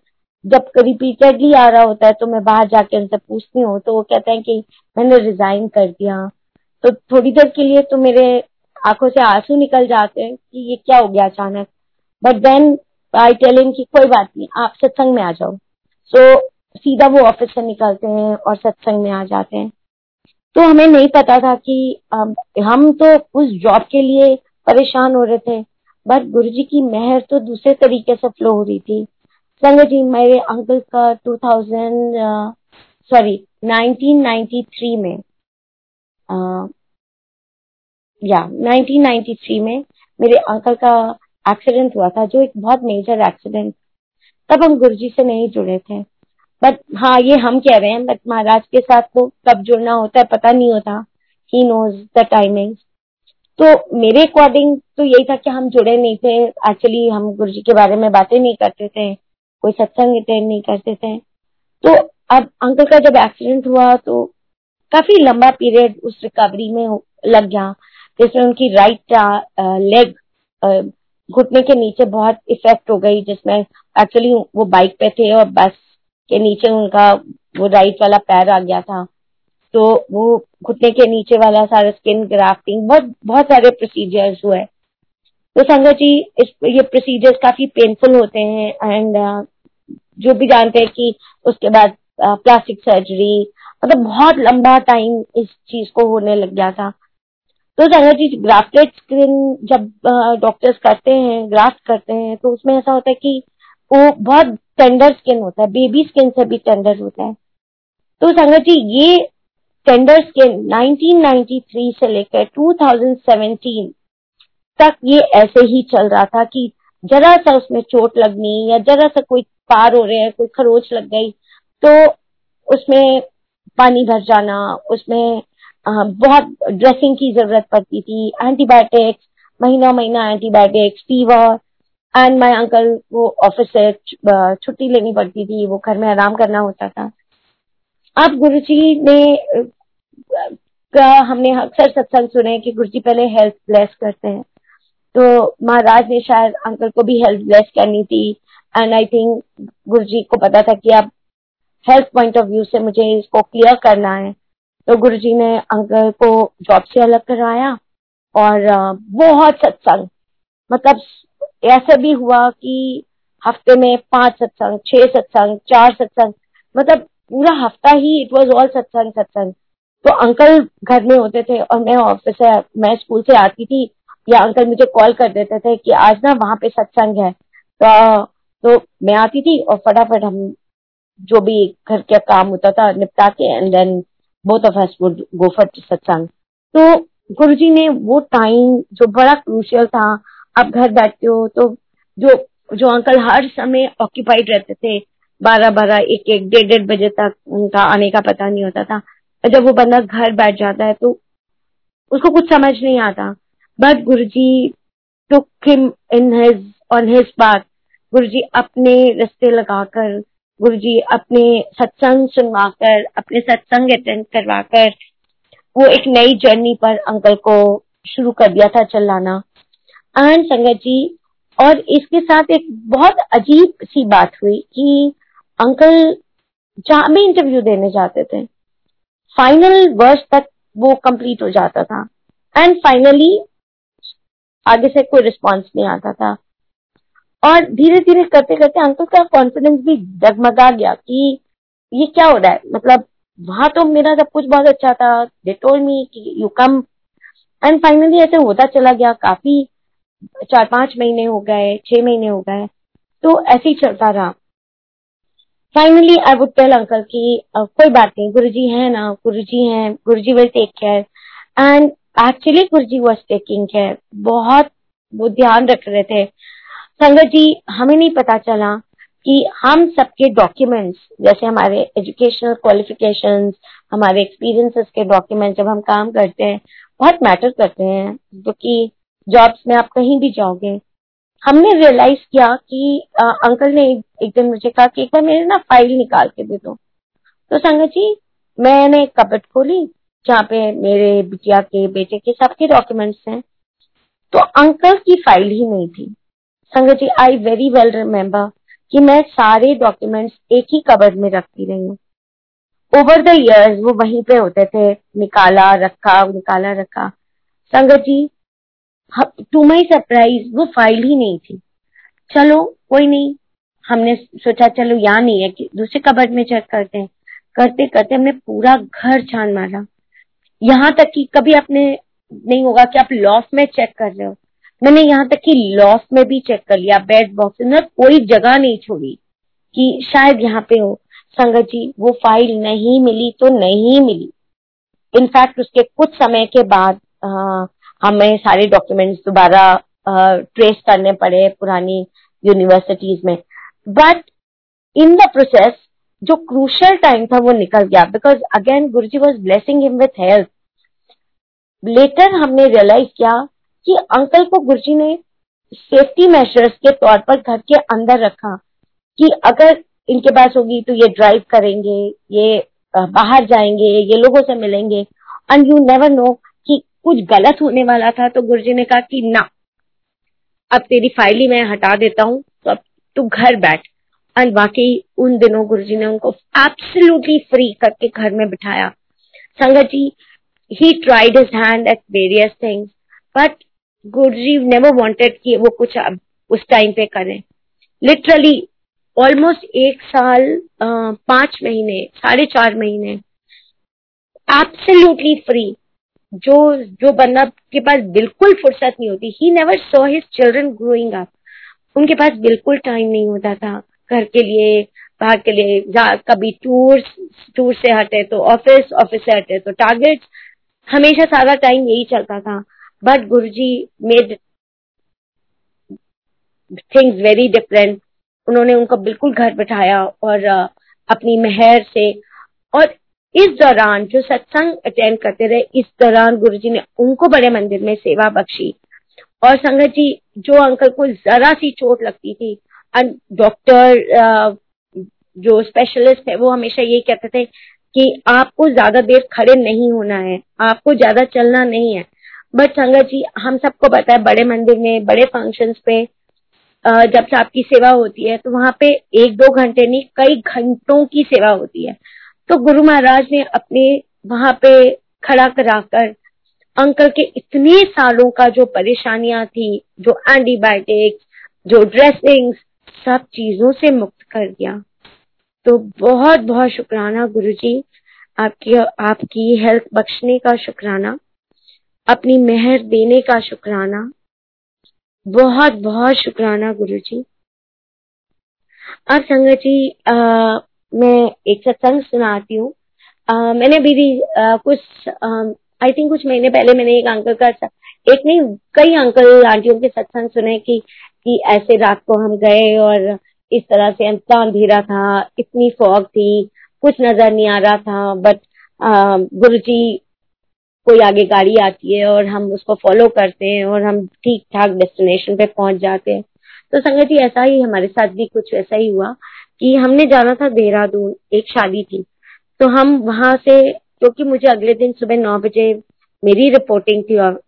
जब रिपीटेडली आ रहा होता है तो मैं बाहर जाके उनसे पूछती हूँ, तो वो कहते हैं कि मैंने रिजाइन कर दिया. तो थोड़ी देर के लिए तो मेरे आंखों से आंसू निकल जाते हैं कि ये क्या हो गया अचानक. But then I tell him कि कोई बात नहीं, आप सत्संग में आ जाओ. सो so, सीधा वो ऑफिस से निकलते हैं और सत्संग में आ जाते हैं. तो हमें नहीं पता था कि हम तो उस जॉब के लिए परेशान हो रहे थे, बट गुरुजी की मेहर तो दूसरे तरीके से फ्लो हो रही थी. संगत जी मेरे अंकल का two thousand sorry nineteen ninety three में uh, या नाइनटीन नाइंटी थ्री में मेरे अंकल का एक्सीडेंट हुआ था, जो एक बहुत मेजर एक्सीडेंट. तब हम गुरुजी से नहीं जुड़े थे, बट हाँ ये हम कह रहे हैं, बट महाराज के साथ तो कब जुड़ना होता है पता नहीं होता. He knows the timing. तो मेरे अकॉर्डिंग तो यही था कि हम जुड़े नहीं थे एक्चुअली, हम गुरुजी के बारे में बातें नहीं करते थे, कोई सत्संग अटेंड नहीं करते थे. तो अब अंकल का जब एक्सीडेंट हुआ तो काफी लंबा पीरियड उस रिकवरी में लग गया, जिसमें उनकी राइट लेग घुटने के नीचे बहुत इफेक्ट हो गई, जिसमें एक्चुअली वो बाइक पे थे और बस के नीचे उनका वो राइट वाला पैर आ गया था. तो वो घुटने के नीचे वाला सारा स्किन ग्राफ्टिंग, बहुत बहुत सारे प्रोसीजर्स हुए. तो संगत जी इस ये प्रोसीजर्स काफी पेनफुल होते हैं, एंड जो भी जानते हैं कि उसके बाद प्लास्टिक सर्जरी, मतलब बहुत लंबा टाइम इस चीज को होने लग गया था. तो संगत जी ग्राफ्टेड स्किन जब डॉक्टर्स करते हैं, ग्राफ्ट करते हैं, तो उसमें ऐसा होता है कि वो बहुत टेंडर स्किन होता है, बेबी स्किन से भी टेंडर होता है. तो संगत जी ये tender skin nineteen ninety three से लेकर टू थाउजेंड सेवेंटीन तक ये ऐसे ही चल रहा था कि जरा सा उसमें चोट लगनी या जरा सा कोई पार हो रहे हैं, कोई खरोच लग गई तो उसमें पानी भर जाना, उसमें बहुत ड्रेसिंग की जरूरत पड़ती थी, एंटीबायोटिक्स, महीना महीना antibiotics, fever. And my uncle को ऑफिस से छुट्टी लेनी पड़ती थी, वो घर में आराम करना होता था. अब गुरुजी ने का हमने अक्सर सत्संग सुने कि गुरुजी पहले हेल्थ ब्लेस करते हैं, तो महाराज ने शायद अंकल को भी हेल्थ ब्लेस करनी थी. एंड आई थिंक गुरुजी को पता था कि अब हेल्थ पॉइंट ऑफ व्यू से मुझे इसको क्लियर करना है. तो गुरुजी ने अंकल को जॉब से अलग करवाया और बहुत सत्संग, मतलब ऐसा भी हुआ कि हफ्ते में पांच सत्संग, छह सत्संग, चार सत्संग, मतलब पूरा हफ्ता ही इट वाज ऑल सत्संग सत्संग. तो अंकल घर में होते थे और मैं ऑफिस से, मैं स्कूल से आती थी या अंकल मुझे कॉल कर देते थे कि आज ना वहाँ पे सत्संग है, तो, तो मैं आती थी और फटाफट हम जो भी घर का काम होता था निपटा के and then Both of us would go for satsang. तो गुरुजी ने वो टाइम जो बड़ा क्रूशियल था, आप घर बैठते हो तो जो जो अंकल हर समय ऑक्यूपाइड रहते थे, बारह बारह एक एक डेढ़ डेढ़ बजे तक उनका आने का पता नहीं होता था, जब वो बंदा घर बैठ जाता है तो उसको कुछ समझ नहीं आता. But Guruji took him in his on his path. Guruji अपने रास्ते लगाकर, गुरुजी अपने सत्संग सुनवाकर, अपने सत्संग अटेंड करवाकर वो एक नई जर्नी पर अंकल को शुरू कर दिया था चलाना. एंड संगत जी और इसके साथ एक बहुत अजीब सी बात हुई कि अंकल जहाँ भी इंटरव्यू देने जाते थे फाइनल वर्ष तक वो कंप्लीट हो जाता था एंड फाइनली आगे से कोई रिस्पॉन्स नहीं आता था. और धीरे धीरे करते करते अंकल का कॉन्फिडेंस भी डगमगा गया कि ये क्या हो रहा है, मतलब वहां तो मेरा सब कुछ बहुत अच्छा था, दे टोल्ड मी कि यू कम. एंड फाइनली ऐसे होता चला गया, काफी चार पांच महीने हो गए, छह महीने हो गए, तो ऐसे ही चलता रहा. Finally I would tell uncle कि कोई बात नहीं, गुरुजी है ना, गुरुजी है, Guruji will take care. And actually Guruji was taking care, बहुत वो ध्यान रख रहे थे. संगत जी हमें नहीं पता चला कि हम सबके डॉक्यूमेंट्स, जैसे हमारे एजुकेशनल क्वालिफिकेशंस, हमारे एक्सपीरियंसेस के डॉक्यूमेंट जब हम काम करते हैं बहुत मैटर करते हैं, क्योंकि जॉब्स में आप कहीं भी जाओगे। हमने रियलाइज किया कि आ, अंकल ने एक, एक दिन मुझे कहा कि एक बार मेरे ना फाइल निकाल के दे दो। तो संगत जी, मैंने एक कपबोर्ड खोली जहाँ पे मेरे बिटिया के बेटे के सबके डॉक्यूमेंट्स हैं, तो अंकल की फाइल ही नहीं थी। संगत जी, आई वेरी वेल रिमेम्बर कि मैं सारे डॉक्यूमेंट्स एक ही कबर्ड में रखती रही हूँ। ओवर द इयर्स वो वहीं पे होते थे, निकाला रखा निकाला रखा। संगत जी, टू माई सरप्राइज वो फाइल ही नहीं थी। चलो कोई नहीं, हमने सोचा चलो यहाँ नहीं है कि दूसरे कबर्ड में चेक करते हैं। करते करते हमने पूरा घर छान मारा, यहाँ तक कि कभी आपने नहीं होगा कि आप लॉफ्ट में चेक कर रहे हो, मैंने यहाँ तक कि लॉफ्ट में भी चेक कर लिया, बेड बॉक्स में कोई जगह नहीं छोड़ी कि शायद यहाँ पे हो। संगत जी, वो फाइल नहीं मिली तो नहीं मिली। इनफैक्ट उसके कुछ समय के बाद आ, हमें सारे डॉक्यूमेंट्स दोबारा ट्रेस करने पड़े पुरानी यूनिवर्सिटीज में। बट इन द प्रोसेस जो क्रूशियल टाइम था वो निकल गया, because again Guruji was blessing him with health. Later हमने रियलाइज किया कि अंकल को गुरुजी ने सेफ्टी मेजर्स के तौर पर घर के अंदर रखा कि अगर इनके पास होगी तो ये ड्राइव करेंगे, ये बाहर जाएंगे, ये लोगों से मिलेंगे, एंड यू नेवर नो कुछ गलत होने वाला था। तो गुरुजी ने कहा कि ना, अब तेरी फाइल ही मैं हटा देता हूँ, तो अब तू घर बैठ। और बाकी उन दिनों गुरुजी ने उनको एब्सोल्युटली फ्री करके घर में बिठाया। संगत जी, he tried his hand at various things, but Guruji never wanted कि वो कुछ अब उस टाइम पे करें। लिटरली ऑलमोस्ट एक साल पांच महीने साढ़े चार महीने एब्सोल्युटली फ्री। जो जो बंदा के पास बिल्कुल फुर्सत नहीं होती, he never saw his children growing up, उनके पास बिल्कुल टाइम नहीं होता था घर के लिए, बाहर के लिए। कभी टूर टूर से हटे तो ऑफिस, ऑफिस से हटे तो टारगेट्स, हमेशा सारा टाइम यही चलता था। But Guruji made things very different. उन्होंने उनको बिल्कुल घर बैठाया और अपनी मेहर से, और इस दौरान जो सत्संग अटेंड करते रहे, इस दौरान गुरुजी ने उनको बड़े मंदिर में सेवा बख्शी। और संगत जी, जो अंकल को जरा सी चोट लगती थी, डॉक्टर जो स्पेशलिस्ट थे वो हमेशा यही कहते थे कि आपको ज्यादा देर खड़े नहीं होना है, आपको ज्यादा चलना नहीं है। बट संगत जी, हम सबको पता है बड़े मंदिर में बड़े फंक्शंस पे जब से आपकी सेवा होती है तो वहां पे एक दो घंटे नहीं कई घंटों की सेवा होती है। तो गुरु महाराज ने अपने वहां पे खड़ा कराकर अंकल के इतने सालों का जो परेशानियां थी, जो एंटीबायोटिक्स, जो ड्रेसिंग, सब चीजों से मुक्त कर दिया। तो बहुत बहुत शुक्राना गुरुजी, आपकी आपकी हेल्थ बख्शने का शुक्राना, अपनी मेहर देने का शुक्राना, बहुत बहुत शुक्राना गुरुजी। अब संगत जी, आ, मैं एक सत्संग सुनाती हूँ। मैंने अभी कुछ आई थिंक कुछ महीने पहले मैंने एक अंकल का, एक नहीं कई अंकल आंटियों के सत्संग सुने कि कि ऐसे रात को हम गए और इस तरह से इतना अंधेरा था, इतनी फॉग थी, कुछ नजर नहीं आ रहा था, बट गुरुजी, कोई आगे गाड़ी आती है और हम उसको फॉलो करते हैं और हम ठीक ठाक डेस्टिनेशन पे पहुंच जाते हैं। तो संगत जी, ऐसा ही हमारे साथ भी कुछ ऐसा ही हुआ कि हमने जाना था देहरादून, एक शादी थी, तो हम वहां से, क्योंकि तो मुझे अगले दिन सुबह नौ बजे मेरी रिपोर्टिंग थी और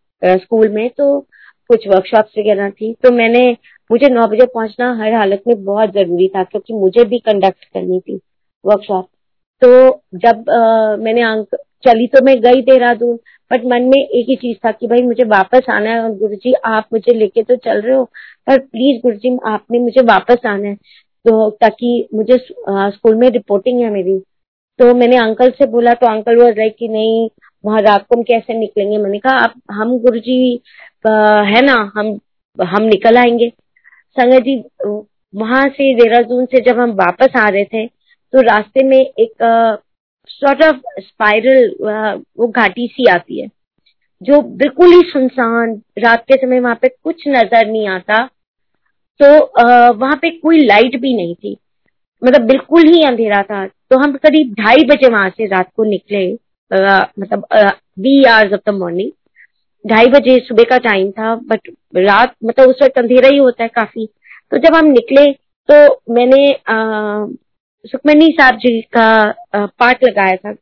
स्कूल में तो कुछ वर्कशॉप्स वगैरह थी, तो मैंने मुझे नौ बजे पहुंचना हर हालत में बहुत जरूरी था क्योंकि मुझे भी कंडक्ट करनी थी वर्कशॉप। तो जब आ, मैंने अंक चली तो मैं गई देहरादून, बट मन में एक ही चीज था कि भाई मुझे वापस आना है, और गुरुजी आप मुझे लेके तो चल रहे हो पर प्लीज गुरुजी आपने मुझे वापस आना है, तो ताकि मुझे आ, स्कूल में रिपोर्टिंग है मेरी। तो मैंने अंकल से बोला तो अंकल वो रहे कि नहीं, वहां रात को हम कैसे निकलेंगे। मैंने कहा आप हम गुरुजी है ना, हम हम निकल आएंगे। संगत जी, वहां से देहरादून से जब हम वापस आ रहे थे तो रास्ते में एक सॉर्ट ऑफ स्पाइरल वो घाटी सी आती है जो बिल्कुल ही सुनसान, रात के समय वहां पे कुछ नजर नहीं आता, तो वहां पे कोई लाइट भी नहीं थी। मतलब बिल्कुल ही अंधेरा था। तो हम करीब ढाई बजे वहां से रात को निकले, आ, मतलब wee hours of the morning, ढाई बजे सुबह का टाइम था, बट रात मतलब उस वक्त अंधेरा ही होता है काफी। तो जब हम निकले तो मैंने आ, सुखमनी साहब जी का आ, पाठ लगाया था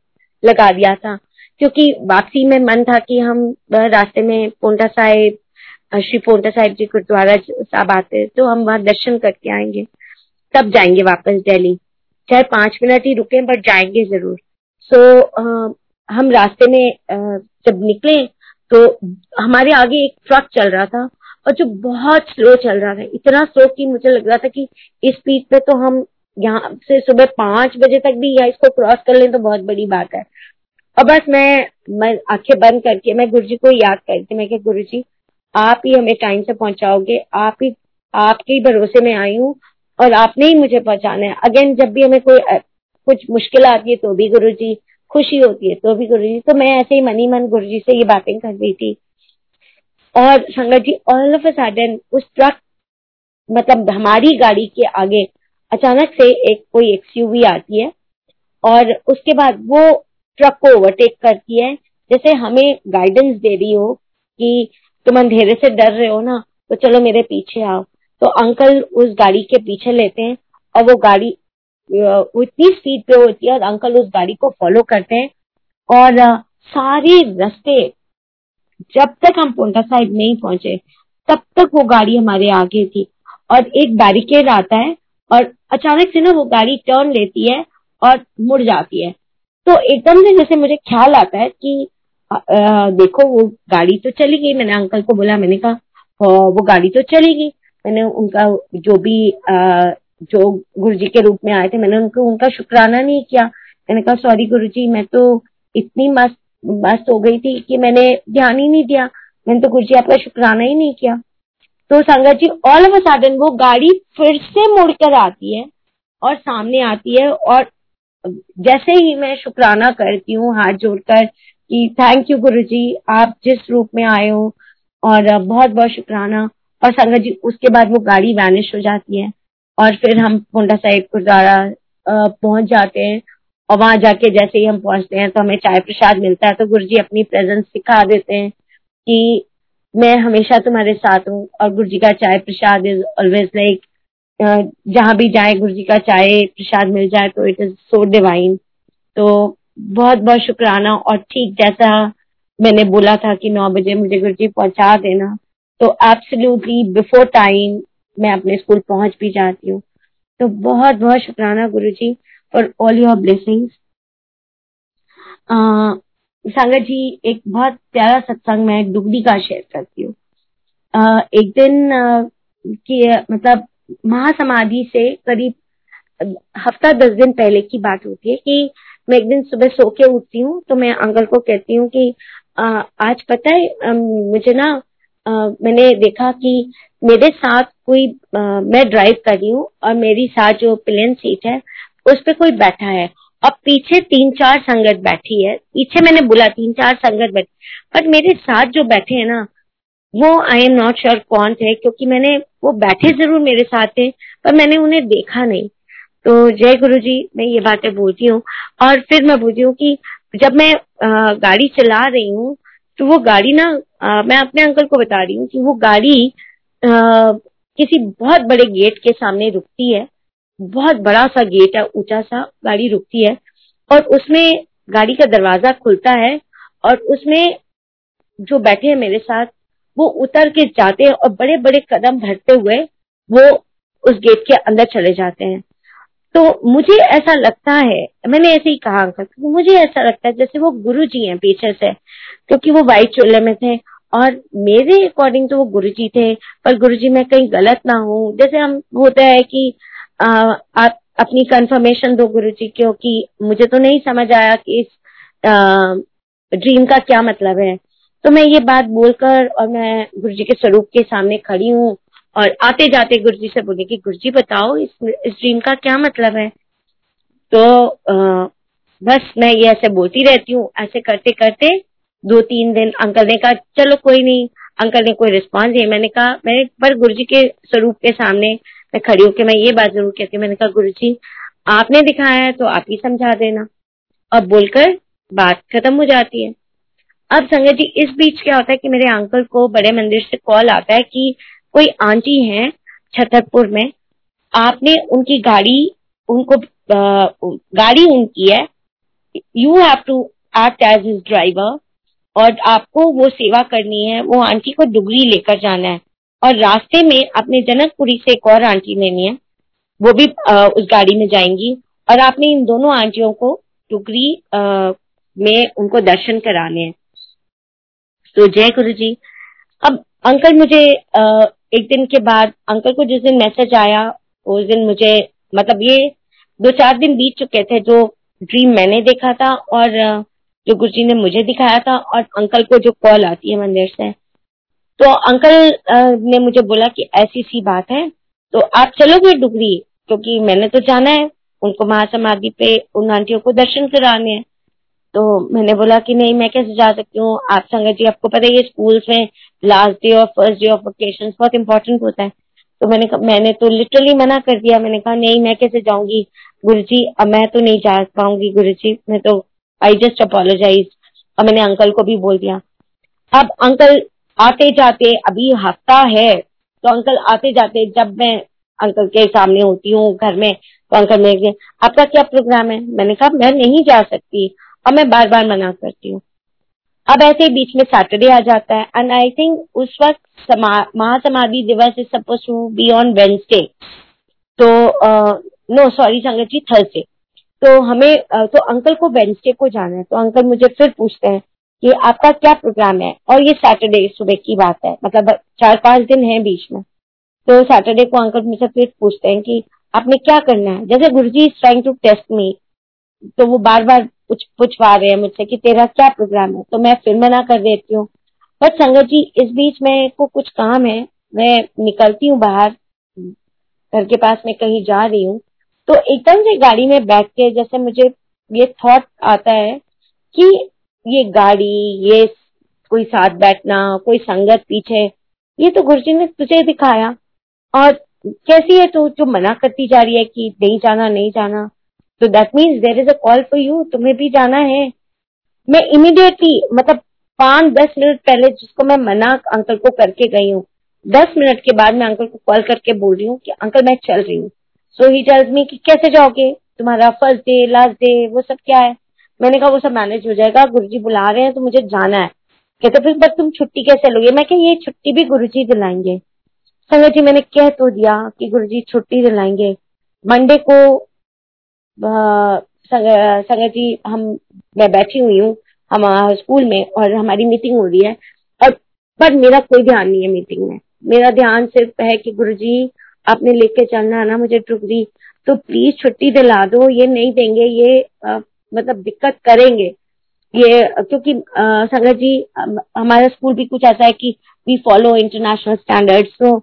लगा दिया था, क्योंकि वापसी में मन था कि हम रास्ते में पोंटा साहिब, श्री पोंटा साहिब जी गुरुद्वारा साहब आते तो हम वहाँ दर्शन करके आएंगे, तब जाएंगे वापस दिल्ली, चाहे पांच मिनट ही रुके बट जाएंगे जरूर। सो so, हम रास्ते में आ, जब निकले तो हमारे आगे एक ट्रक चल रहा था और जो बहुत स्लो चल रहा था, इतना स्लो कि मुझे लग रहा था कि इस स्पीड पे तो हम यहाँ से सुबह पांच बजे तक भी या इसको क्रॉस कर लें तो बहुत बड़ी बात है। और बस मैं, मैं आंखें बंद करके मैं गुरुजी को याद करती, मैं कहा गुरुजी आप ही हमें टाइम से पहुंचाओगे, आप ही, आपके ही भरोसे में आई हूँ और आपने ही मुझे पहुंचाना है। अगेन जब भी हमें कोई कुछ मुश्किल आती है तो भी गुरुजी, खुशी होती है तो भी गुरुजी। तो मैं ऐसे ही मनी मन गुरुजी से ये बातें कर रही थी और संगत जी ऑल ऑफ अ सडन उस ट्रक मतलब हमारी गाड़ी के आगे अचानक से एक कोई एक्सयूवी आती है और उसके बाद वो ट्रक को ओवरटेक करती है, जैसे हमें गाइडेंस दे रही हो कि तुम अंधेरे से डर रहे हो ना, तो चलो मेरे पीछे आओ। तो अंकल उस गाड़ी के पीछे लेते हैं और वो गाड़ी इतनी स्पीड पे होती है और अंकल उस गाड़ी को फॉलो करते हैं और सारे रास्ते जब तक हम पोंटा साहिब नहीं पहुंचे तब तक वो गाड़ी हमारे आगे थी। और एक बैरिकेड आता है और अचानक से ना वो गाड़ी टर्न लेती है और मुड़ जाती है। तो एकदम से जैसे मुझे ख्याल आता है कि आ, आ, देखो वो गाड़ी तो चली गई। मैंने अंकल को बोला, मैंने कहा वो गाड़ी तो चली गई। मैंने उनका जो भी आ, जो गुरुजी के रूप में आए थे मैंने उनको उनका शुक्राना नहीं किया। मैंने कहा सॉरी गुरुजी, मैं तो इतनी मस्त मस्त हो गई थी कि मैंने ध्यान ही नहीं दिया, मैंने तो गुरुजी आपका शुक्राना ही नहीं किया। तो संगत जी ऑल ऑफ अ सडन वो गाड़ी फिर से मुड़कर आती है और सामने आती है और जैसे ही मैं शुक्राना करती हूँ हाथ जोड़कर कि थैंक यू गुरुजी, आप जिस रूप में आए हो और बहुत बहुत शुक्राना, और संगत जी उसके बाद वो गाड़ी वैनिश हो जाती है और फिर हम पोंटा साहिब गुरुद्वारा पहुंच जाते हैं। और वहां जाके जैसे ही हम पहुंचते हैं तो हमें चाय प्रसाद मिलता है, तो गुरुजी अपनी प्रेजेंस सिखा देते हैं कि मैं हमेशा तुम्हारे साथ हूँ। और गुरुजी का चाय प्रसाद इज ऑलवेज लाइक, जहाँ भी जाए गुरुजी का चाय प्रसाद मिल जाए तो इट इज सो डिवाइन। तो बहुत बहुत शुक्राना। और ठीक जैसा मैंने बोला था कि नौ बजे मुझे गुरुजी पहुंचा देना, तो एब्सोल्युटली बिफोर टाइम मैं अपने स्कूल पहुंच भी जाती हूँ। तो बहुत बहुत शुक्राना Guruji for all your blessings. संगत जी एक बहुत प्यारा सत्संग मैं डुगडी का शेयर करती हूँ। uh, एक दिन uh, की मतलब महासमाधि से करीब हफ्ता दस दिन पहले की बात होती है कि मैं एक दिन सुबह सो के उठती हूँ तो मैं अंकल को कहती हूँ कि uh, आज पता है uh, मुझे ना uh, मैंने देखा कि मेरे साथ कोई आ, मैं ड्राइव कर रही हूँ और मेरी साथ जो प्लेन सीट है उस पे कोई बैठा है और पीछे तीन चार संगत बैठी है। पीछे मैंने बोला तीन चार संगत बैठी, बट मेरे साथ जो बैठे हैं ना वो आई एम नॉट श्योर कौन थे, क्योंकि मैंने वो बैठे जरूर मेरे साथ थे पर मैंने उन्हें देखा नहीं। तो जय गुरुजी मैं ये बातें बोलती हूँ। और फिर मैं बोलती हूँ कि जब मैं आ, गाड़ी चला रही हूँ तो वो गाड़ी ना आ, मैं अपने अंकल को बता रही हूँ कि वो गाड़ी Uh, किसी बहुत बड़े गेट के सामने रुकती है, बहुत बड़ा सा गेट है, ऊंचा सा, गाड़ी रुकती है और उसमें गाड़ी का दरवाजा खुलता है और उसमें जो बैठे हैं मेरे साथ वो उतर के जाते हैं और बड़े बड़े कदम भरते हुए वो उस गेट के अंदर चले जाते हैं। तो मुझे ऐसा लगता है, मैंने ऐसे ही कहा अंकल, मुझे ऐसा लगता है जैसे वो गुरुजी हैं पीछे से, क्योंकि वो वाइट चोले में थे और मेरे अकॉर्डिंग तो वो गुरुजी थे, पर गुरुजी मैं कहीं गलत ना हूँ। जैसे हम होता है कि आ, आप अपनी कंफर्मेशन दो गुरुजी, क्योंकि मुझे तो नहीं समझ आया कि इस आ, ड्रीम का क्या मतलब है। तो मैं ये बात बोलकर और मैं गुरुजी के स्वरूप के सामने खड़ी हूँ और आते जाते गुरुजी से बोली कि गुरुजी बताओ इस, इस ड्रीम का क्या मतलब है। तो आ, बस मैं ये ऐसे बोलती रहती हूँ। ऐसे करते करते दो तीन दिन अंकल ने कहा चलो कोई नहीं, अंकल ने कोई रिस्पांस दिया। मैंने कहा मैंने पर गुरुजी के स्वरूप के सामने मैं खड़ी होकर मैं ये बात जरूर कहती हूँ, मैंने कहा गुरुजी आपने दिखाया है तो आप ही समझा देना, और बोलकर बात खत्म हो जाती है। अब संगत जी, इस बीच क्या होता है कि मेरे अंकल को बड़े मंदिर से कॉल आता है कि कोई आंटी हैं छतरपुर में, आपने उनकी गाड़ी उनको आ, गाड़ी उनकी है, you have to act as his driver, और आपको वो सेवा करनी है। वो आंटी को डुगरी लेकर जाना है और रास्ते में अपने जनकपुरी से एक और आंटी लेनी है, वो भी आ, उस गाड़ी में जाएंगी, और आपने इन दोनों आंटियों को डुगरी में उनको दर्शन कराने हैं। तो जय गुरु जी। अब अंकल मुझे आ, एक दिन के बाद, अंकल को जिस दिन मैसेज आया उस दिन मुझे, मतलब ये दो चार दिन बीत चुके थे, जो ड्रीम मैंने देखा था और जो गुरु जी ने मुझे दिखाया था, और अंकल को जो कॉल आती है मंदिर से, तो अंकल ने मुझे बोला कि ऐसी सी बात है, तो आप चलोगे डुगरी, क्योंकि मैंने तो जाना है, उनको महासमाधि पे उन आंटियों को दर्शन कराने हैं। तो मैंने बोला कि नहीं, मैं कैसे जा सकती हूँ, आप संगत जी आपको पता है ये स्कूल्स में लास्ट डे और फर्स्ट डे ऑफ वेकेशन बहुत इम्पोर्टेंट होता है। तो मैंने मैंने तो लिटरली मना कर दिया, मैंने कहा नहीं मैं कैसे जाऊंगी गुरुजी, अब मैं तो नहीं जा पाऊंगी गुरुजी, मैं तो आई जस्ट अपोलोजाइज, और मैंने अंकल को भी बोल दिया। अब अंकल आते जाते, अभी हफ्ता है, तो अंकल आते जाते जब मैं अंकल के सामने होती हूँ घर में, तो अंकल मेरे आपका क्या प्रोग्राम है, मैंने कहा मैं नहीं जा सकती, और मैं बार बार मना करती हूँ। अब ऐसे बीच में सैटरडे आ जाता है, एंड आई थिंक उस वक्त महासमाधि दिवस is suppose to be on Wednesday, तो no sorry Sangat ji Thursday, तो हमें uh, तो अंकल को वेडनेसडे को जाना है। तो अंकल मुझे फिर पूछते हैं कि आपका क्या प्रोग्राम है, और ये सैटरडे सुबह की बात है, मतलब चार पांच दिन है बीच में। तो सैटरडे को अंकल मुझसे फिर पूछते हैं कि आपने क्या करना है, जैसे Guruji is trying to test me, तो वो बार बार कुछ पूछवा रहे हैं मुझसे कि तेरा क्या प्रोग्राम है, तो मैं फिर मना कर देती हूँ। बट संगत जी इस बीच में को कुछ काम है, मैं निकलती हूँ बाहर, घर के पास मैं कहीं जा रही हूँ, तो एकदम से गाड़ी में बैठ के जैसे मुझे ये थॉट आता है कि ये गाड़ी, ये कोई साथ बैठना, कोई संगत पीछे, ये तो गुरुजी ने तुझे दिखाया, और कैसी है तो जो मना करती जा रही है कि नहीं जाना नहीं जाना, तो that means there is a call for you, तुम्हें भी जाना है। मैं इमीडिएटली, मतलब पांच दस मिनट पहले जिसको मैं मना अंकल को करके गई हूँ, दस मिनट के बाद मैं अंकल को कॉल करके बोल रही हूँ कि अंकल मैं चल रही हूँ। सो ही टेल्स मी कि कैसे जाओगे, तुम्हारा फर्स्ट डे लास्ट डे वो सब क्या है, मैंने कहा वो सब मैनेज हो जाएगा, गुरुजी बुला रहे हैं तो मुझे जाना है। कहते फिर बस तुम छुट्टी कैसे लोगे, मैं कह ये छुट्टी भी गुरुजी दिलाएंगे। संगत जी मैंने कह तो दिया कि गुरुजी छुट्टी दिलाएंगे, मंडे को संगत संग जी हम मैं बैठी हुई हूँ हमारे स्कूल में और हमारी मीटिंग हो रही है, और पर मेरा कोई ध्यान नहीं है मीटिंग में, मेरा ध्यान सिर्फ है कि गुरुजी आपने लेके चलना है ना मुझे टुकड़ी, तो प्लीज छुट्टी दिला दो, ये नहीं देंगे, ये आ, मतलब दिक्कत करेंगे ये, क्योंकि संगत जी हमारा स्कूल भी कुछ ऐसा है कि वी फॉलो इंटरनेशनल स्टैंडर्ड्स, तो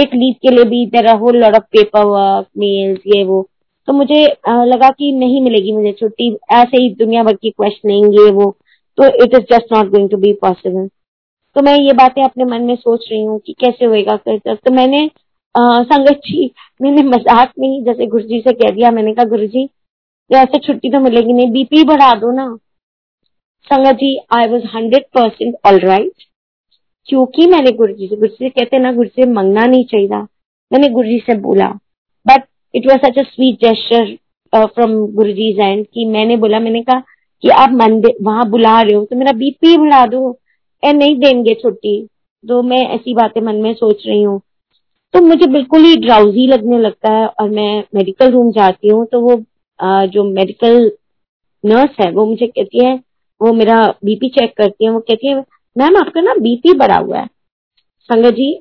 एक लीव के लिए भी there are whole lot of paper work, mails, ये वो, तो मुझे लगा कि नहीं मिलेगी मुझे छुट्टी, ऐसे ही दुनिया भर की क्वेश्चनिंग ये वो, तो it is just not going to be possible. तो मैं ये बातें अपने मन में सोच रही हूँ कि कैसे होएगा कैसे। तो मैंने आ, संगत जी मैंने मजाक में ही जैसे गुरुजी से कह दिया, मैंने कहा गुरुजी ऐसे छुट्टी तो मिलेगी नहीं, बीपी बढ़ा दो ना। संगत जी I was hundred percent all right, क्योंकि मैंने गुरुजी से गुरुजी से कहते ना गुरुजी से मांगना नहीं चाहिए, मैंने गुरुजी से बोला, but it was such a sweet gesture from Guruji's end, कि मैंने बोला, मैंने कहा कि आप मंदिर वहां बुला रहे हो तो मेरा बीपी बढ़ा दो, ए नहीं देंगे छुट्टी। तो मैं ऐसी बातें मन में सोच रही हूँ, तो मुझे बिल्कुल ही ड्राउजी लगने लगता है, और मैं मेडिकल रूम जाती हूँ, तो वो आ, जो मेडिकल नर्स है वो मुझे कहती है, वो मेरा बीपी चेक करती है, वो कहती है मैम आपका ना बीपी बढ़ा हुआ है। संगत जी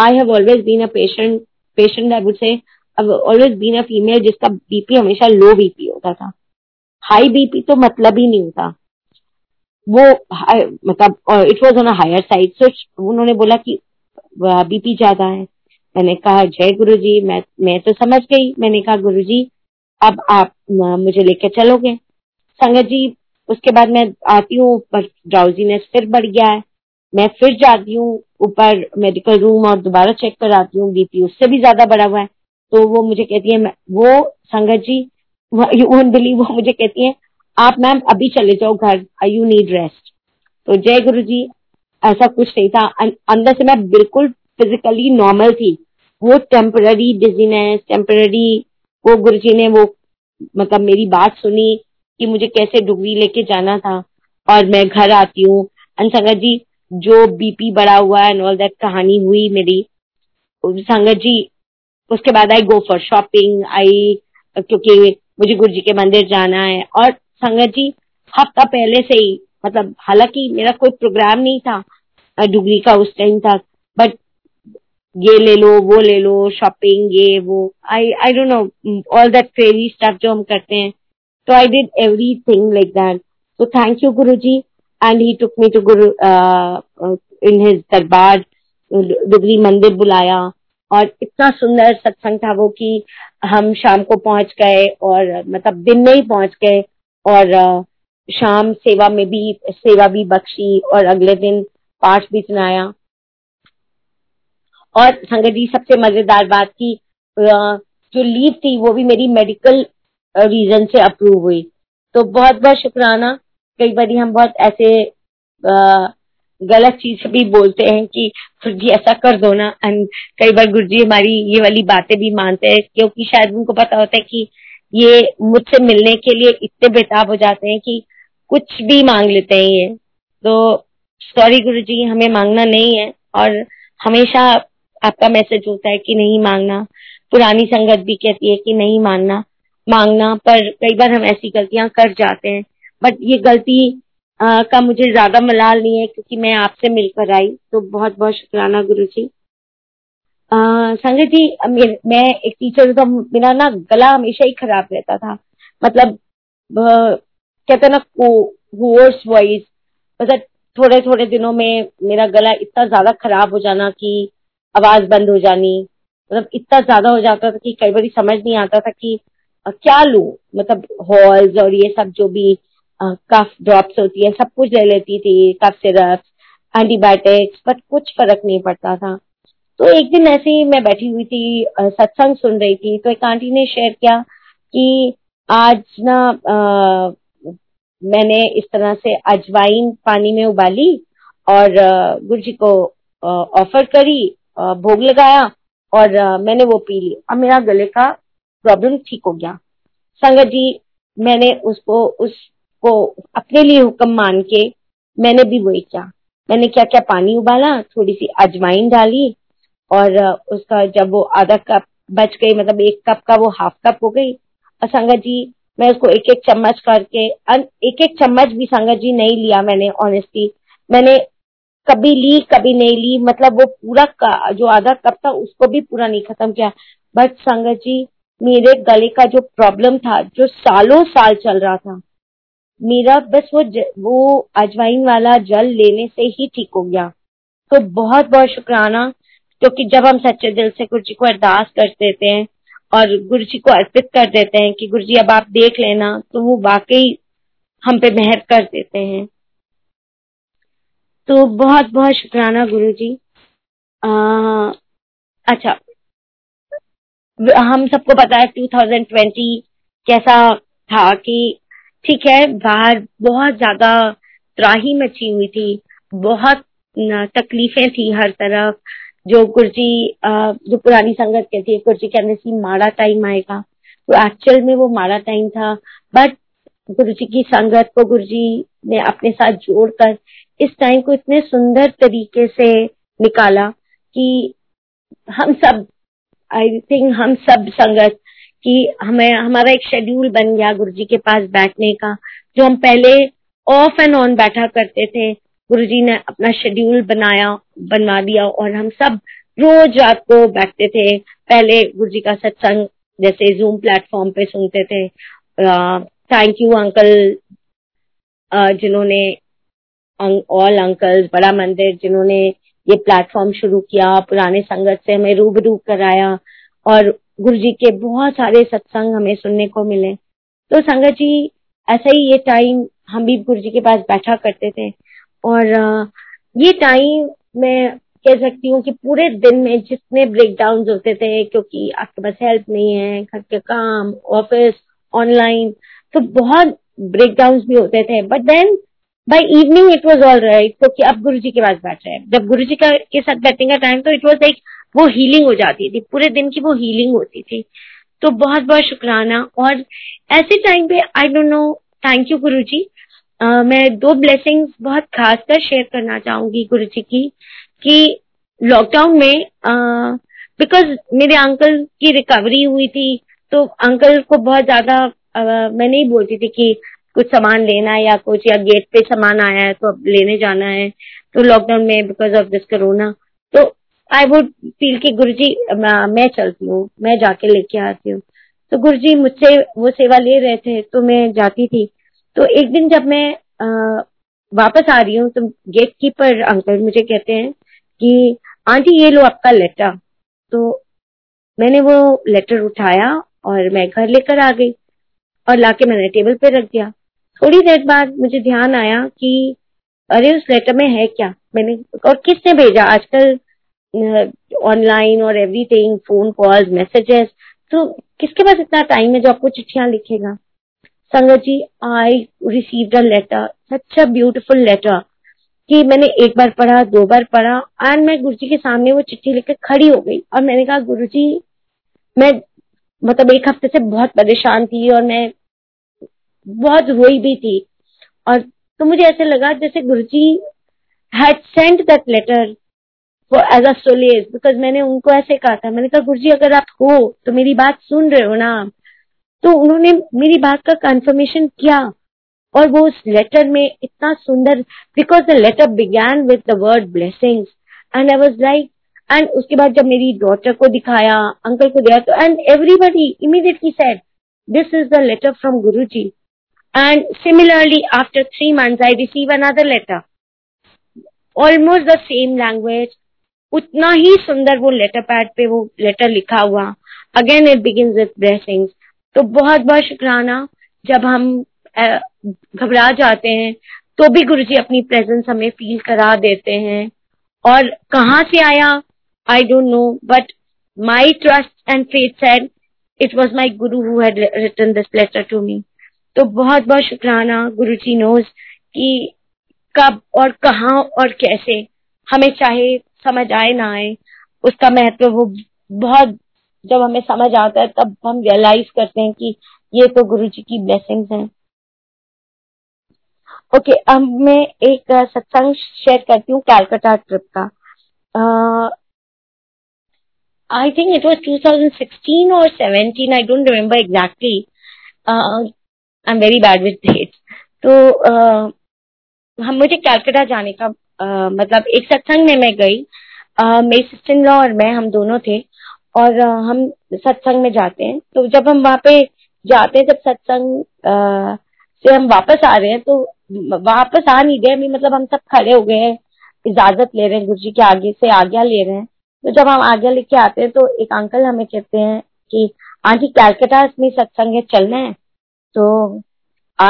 I have always been a patient patient I would say always been a female जिसका बीपी हमेशा लो बीपी होता था, हाई बीपी तो मतलब ही नहीं होता, वो मतलब it was on a higher side. So उन्होंने बोला कि बीपी ज्यादा है, मैंने कहा जय गुरुजी, मैं मैं तो समझ गई, मैंने कहा गुरुजी अब आप मुझे लेकर चलोगे। संगत जी उसके बाद मैं आती हूँ, पर ड्राउजीनेस फिर बढ़ गया है, मैं फिर जाती हूँ ऊपर मेडिकल रूम और दोबारा चेक कराती हूँ, बीपी उससे भी ज्यादा बढ़ा हुआ है। तो वो मुझे कहती है वो संगत जी यू वोंट बिलीव, वो मुझे कहती हैं आप मैम अभी चले जाओ घर, यू नीड रेस्ट। तो जय गुरु जी, ऐसा कुछ नहीं था। अंदर से मैं बिल्कुल फिजिकली नॉर्मल थी। वो टेम्पररी डिजीनेस, टेम्पररी, वो गुरु जी ने वो मतलब मेरी बात सुनी कि मुझे कैसे डुगरी लेके जाना था। और मैं घर आती हूँ, संगत जी जो बीपी बढ़ा हुआ एंड ऑल दैट कहानी हुई मेरी संगत जी। उसके बाद आई गो फॉर शॉपिंग, आई क्योंकि मुझे गुरुजी के मंदिर जाना है। और संगत जी हफ्ता पहले से ही मतलब, हालांकि मेरा कोई प्रोग्राम नहीं था डुगरी का उस टाइम तक, बट ये ले लो वो ले लो, शॉपिंग ये वो, I I don't know all that Pheri stuff जो हम करते हैं। तो I did everything like that. So thank you Guruji, and he took me to Guru in his दरबार, डुगरी मंदिर बुलाया। और इतना सुंदर सत्संग था वो कि हम शाम को पहुंच गए, और मतलब दिन में ही पहुंच गए, और शाम सेवा में भी सेवा भी बख्शी, और अगले दिन पाठ भी सुनाया। और संगत जी सबसे मजेदार बात की जो लीव थी वो भी मेरी मेडिकल रीजन से अप्रूव हुई। तो बहुत बहुत शुक्राना। कई बार हम बहुत ऐसे आ, गलत चीज भी बोलते हैं कि गुरुजी ऐसा कर दो ना, एंड कई बार गुरुजी हमारी ये वाली बातें भी मानते हैं, क्योंकि शायद उनको पता होता है कि ये मुझसे मिलने के लिए इतने बेताब हो जाते हैं कि कुछ भी मांग लेते हैं ये। तो सॉरी गुरुजी, हमें मांगना नहीं है, और हमेशा आपका मैसेज होता है कि नहीं मांगना। पुरानी संगत भी कहती है कि नहीं मांगना मांगना पर कई बार हम ऐसी गलतियां कर जाते हैं, बट ये गलती Uh, का मुझे ज्यादा मलाल नहीं है क्योंकि मैं आपसे मिलकर आई। तो बहुत बहुत शुक्राना गुरुजी। uh, संगत जी, मेर, मैं एक टीचर था, मेरा ना गला हमेशा ही खराब रहता था, मतलब uh, कहते ना होर्स वॉइस, मतलब थोड़े थोड़े दिनों में मेरा गला इतना ज्यादा खराब हो जाना कि आवाज बंद हो जानी, मतलब इतना ज्यादा हो जाता था कि कई बार समझ नहीं आता था कि uh, क्या लूं। मतलब हॉल्स और ये सब जो भी कफ ड्रॉप्स होती है सब कुछ ले लेती थी, कफ सिरप, एंटीबायोटिक्स, बट कुछ फर्क नहीं पड़ता था। तो एक दिन ऐसे ही मैं बैठी हुई थी, सत्संग सुन रही थी, तो एक आंटी ने शेयर किया कि आज ना आ, मैंने इस तरह से अजवाइन पानी में उबाली और गुरुजी को ऑफर करी, आ, भोग लगाया, और आ, मैंने वो पी ली और मेरा गले का प्रॉब्लम ठीक हो गया। संगत जी मैंने उसको उस को अपने लिए हुक्म मान के मैंने भी वही किया। मैंने क्या क्या पानी उबाला, थोड़ी सी अजवाइन डाली, और उसका जब वो आधा कप बच गई, मतलब एक कप का वो हाफ कप हो गई। और संगत जी मैं उसको एक एक चम्मच करके, एक एक चम्मच भी संगत जी नहीं लिया मैंने, ऑनेस्टली मैंने कभी ली कभी नहीं ली, मतलब वो पूरा का, जो आधा कप था उसको भी पूरा नहीं खत्म किया। बट संगत जी मेरे गले का जो प्रॉब्लम था, जो सालों साल चल रहा था मेरा, बस वो ज, वो अजवाइन वाला जल लेने से ही ठीक हो गया। तो बहुत बहुत शुक्राना, क्योंकि जब हम सच्चे दिल से गुरु जी को अरदास कर देते हैं और गुरु जी को अर्पित कर देते हैं कि गुरु जी अब आप देख लेना, तो वो वाकई हम पे मेहर कर देते हैं। तो बहुत बहुत शुक्राना गुरु जी। आ, अच्छा, हम सबको पता है टू थाउजेंड ट्वेंटी कैसा था कि ठीक है, बाहर बहुत ज्यादा त्राही मची हुई थी, बहुत तकलीफें थी हर तरफ। जो गुरुजी, जो पुरानी संगत कहती है गुरुजी कहने से माड़ा टाइम आएगा, तो एक्चुअल में वो माड़ा टाइम था, बट गुरुजी की संगत को गुरुजी ने अपने साथ जोड़कर इस टाइम को इतने सुंदर तरीके से निकाला कि हम सब, आई थिंक हम सब संगत कि हमें, हमारा एक शेड्यूल बन गया गुरुजी के पास बैठने का। जो हम पहले ऑफ एंड ऑन बैठा करते थे, गुरुजी ने अपना शेड्यूल बनाया बनवा दिया, और हम सब रोज रात को बैठते थे। पहले गुरुजी का सत्संग जैसे जूम प्लेटफॉर्म पे सुनते थे। थैंक यू अंकल, जिन्होंने ऑल अंकल्स बड़ा मंदिर, जिन्होंने ये प्लेटफॉर्म शुरू किया, पुराने संगत से हमें रूबरू कराया, और गुरुजी के बहुत सारे सत्संग हमें सुनने को मिले। तो संगत जी ऐसा ही ये टाइम हम भी गुरुजी के पास बैठा करते थे, और ये टाइम मैं कह सकती हूँ कि पूरे दिन में जितने ब्रेकडाउन होते थे, क्योंकि आपके पास हेल्प नहीं है, घर के काम, ऑफिस, ऑनलाइन, तो बहुत ब्रेकडाउन्स भी होते थे. But then by evening it was all right, क्योंकि अब गुरुजी के पास बैठ रहे हैं. जब गुरुजी का के साथ बैठने का टाइम तो इट वाज लाइक वो हीलिंग हो जाती थी, पूरे दिन की वो हीलिंग होती थी. तो बहुत बहुत शुक्राना. और ऐसे टाइम पे I don't know, thank you Guruji. uh, मैं दो ब्लेसिंग्स बहुत खास कर शेयर करना चाहूंगी गुरुजी की, कि लॉकडाउन में बिकॉज uh, मेरे अंकल की रिकवरी हुई थी, तो अंकल को बहुत ज्यादा uh, मैं नहीं बोलती थी कि कुछ सामान लेना है या कुछ, या गेट पे सामान आया है तो अब लेने जाना है. तो लॉकडाउन में बिकॉज ऑफ दिस कोरोना, तो आई वुड फील कि गुरुजी मैं चलती हूँ, मैं जाके लेके आती हूँ. तो गुरुजी मुझसे वो सेवा ले रहे थे, तो मैं जाती थी. तो एक दिन जब मैं आ, वापस आ रही हूँ, तो गेट कीपर अंकल मुझे कहते हैं कि आंटी ये लो आपका लेटर. तो मैंने वो लेटर उठाया और मैं घर लेकर आ गई और लाके मैंने टेबल पे रख दिया. थोड़ी देर बाद मुझे ध्यान आया कि अरे उस लेटर में है क्या, मैंने और किसने भेजा. आजकल ऑनलाइन और एवरीथिंग, फोन कॉल्स, मैसेजेस, तो किसके पास इतना टाइम है जो आपको चिट्ठियां लिखेगा. संगत जी, I received a letter, such a beautiful letter, कि मैंने एक बार पढ़ा, दो बार पढ़ा, एंड मैं गुरुजी के सामने वो चिट्ठी लेकर खड़ी हो गई. और मैंने कहा गुरुजी, मैं मतलब एक हफ्ते से बहुत परेशान थी और मैं बहुत रोई भी थी. और तो मुझे ऐसे लगा जैसे Guruji had sent that letter as a solace, because मैंने उनको ऐसे कहा था. मैंने कहा गुरुजी अगर आप हो तो मेरी बात सुन रहे हो ना. तो उन्होंने मेरी बात का कंफर्मेशन किया और वो उस लेटर में इतना सुंदर, because the letter began with the word blessings and I was like, and उसके बाद जब मेरी डॉटर को दिखाया, अंकल को दिया, तो and everybody immediately said this is the letter from Guruji. And similarly after three months I receive another letter, almost the same language, उतना ही सुंदर वो लेटर पैड पे वो लेटर लिखा हुआ. Again it begins with blessings. तो बहुत बहुत शुक्राना. जब हम घबरा जाते हैं तो भी गुरुजी अपनी प्रेजेंस हमें फील करा देते हैं. और कहाँ से आया I don't know, but my trust and faith said it was my guru who had written this letter to me. तो बहुत बहुत शुक्राना. गुरुजी नोज कि कब और कहाँ और कैसे हमें, चाहे समझ आए ना आए, उसका महत्व वो बहुत, जब हमें समझ आता है तब हम रियलाइज करते हैं कि ये तो गुरुजी की ब्लेसिंग्स हैं. ओके, अब मैं एक सत्संग शेयर करती हूँ कलकत्ता ट्रिप का. I think it was two thousand sixteen और seventeen, I don't remember exactly, I am very bad with dates. तो uh, हम मुझे कलकत्ता जाने का Uh, मतलब एक सत्संग में मैं गई, uh, मेरी सिस्टर इन लॉ और मैं, हम दोनों थे. और uh, हम सत्संग में जाते हैं, तो जब हम वहाँ पे जाते हैं, जब सत्संग uh, से हम वापस आ रहे हैं, तो वापस आ नहीं गए, मतलब हम सब खड़े हो गए हैं, इजाजत ले रहे हैं गुरुजी के आगे से, आज्ञा ले रहे हैं. तो जब हम आज्ञा लेके आते हैं तो एक अंकल हमें कहते हैं कि आंटी कलकत्ता में सत्संग है, चलना है. तो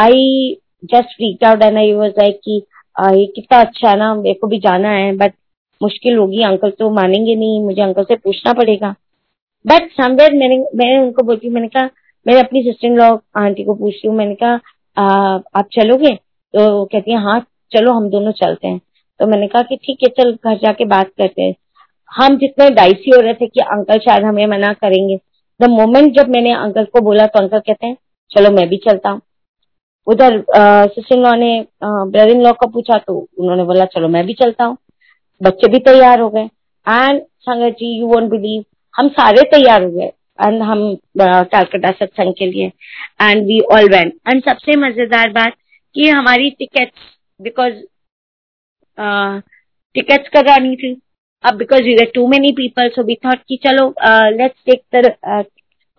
I just freaked out and I was like कि आ, ये कितना अच्छा है ना, मेरे को भी जाना है, बट मुश्किल होगी, अंकल तो मानेंगे नहीं, मुझे अंकल से पूछना पड़ेगा. बट समवेयर मैंने मैंने उनको बोलती, मैंने कहा, मैंने अपनी सिस्टर इन लॉ आंटी को पूछती हूँ, मैंने कहा आप चलोगे. तो कहती है हाँ चलो, हम दोनों चलते हैं. तो मैंने कहा कि ठीक है, चल घर जाके बात करते हैं. हम जितने डाइसी हो रहे थे कि अंकल शायद हमें मना करेंगे, द मोमेंट जब मैंने अंकल को बोला तो अंकल कहते हैं चलो मैं भी चलता हूँ. उधर सिस्टर इन लॉ ने ब्रदर इन लॉ को पूछा तो उन्होंने बोला चलो मैं भी चलता हूँ. बच्चे भी तैयार हो गए एंड संगत जी यू वोंट बिलीव, हम सारे तैयार हो गए एंड हम कलकत्ता सत्संग के लिए and we all went. And सबसे मजेदार बात कि हमारी टिकट्स, बिकॉज टिकट्स करानी थी, अब because we were too many people, so we thought कि चलो let's take the,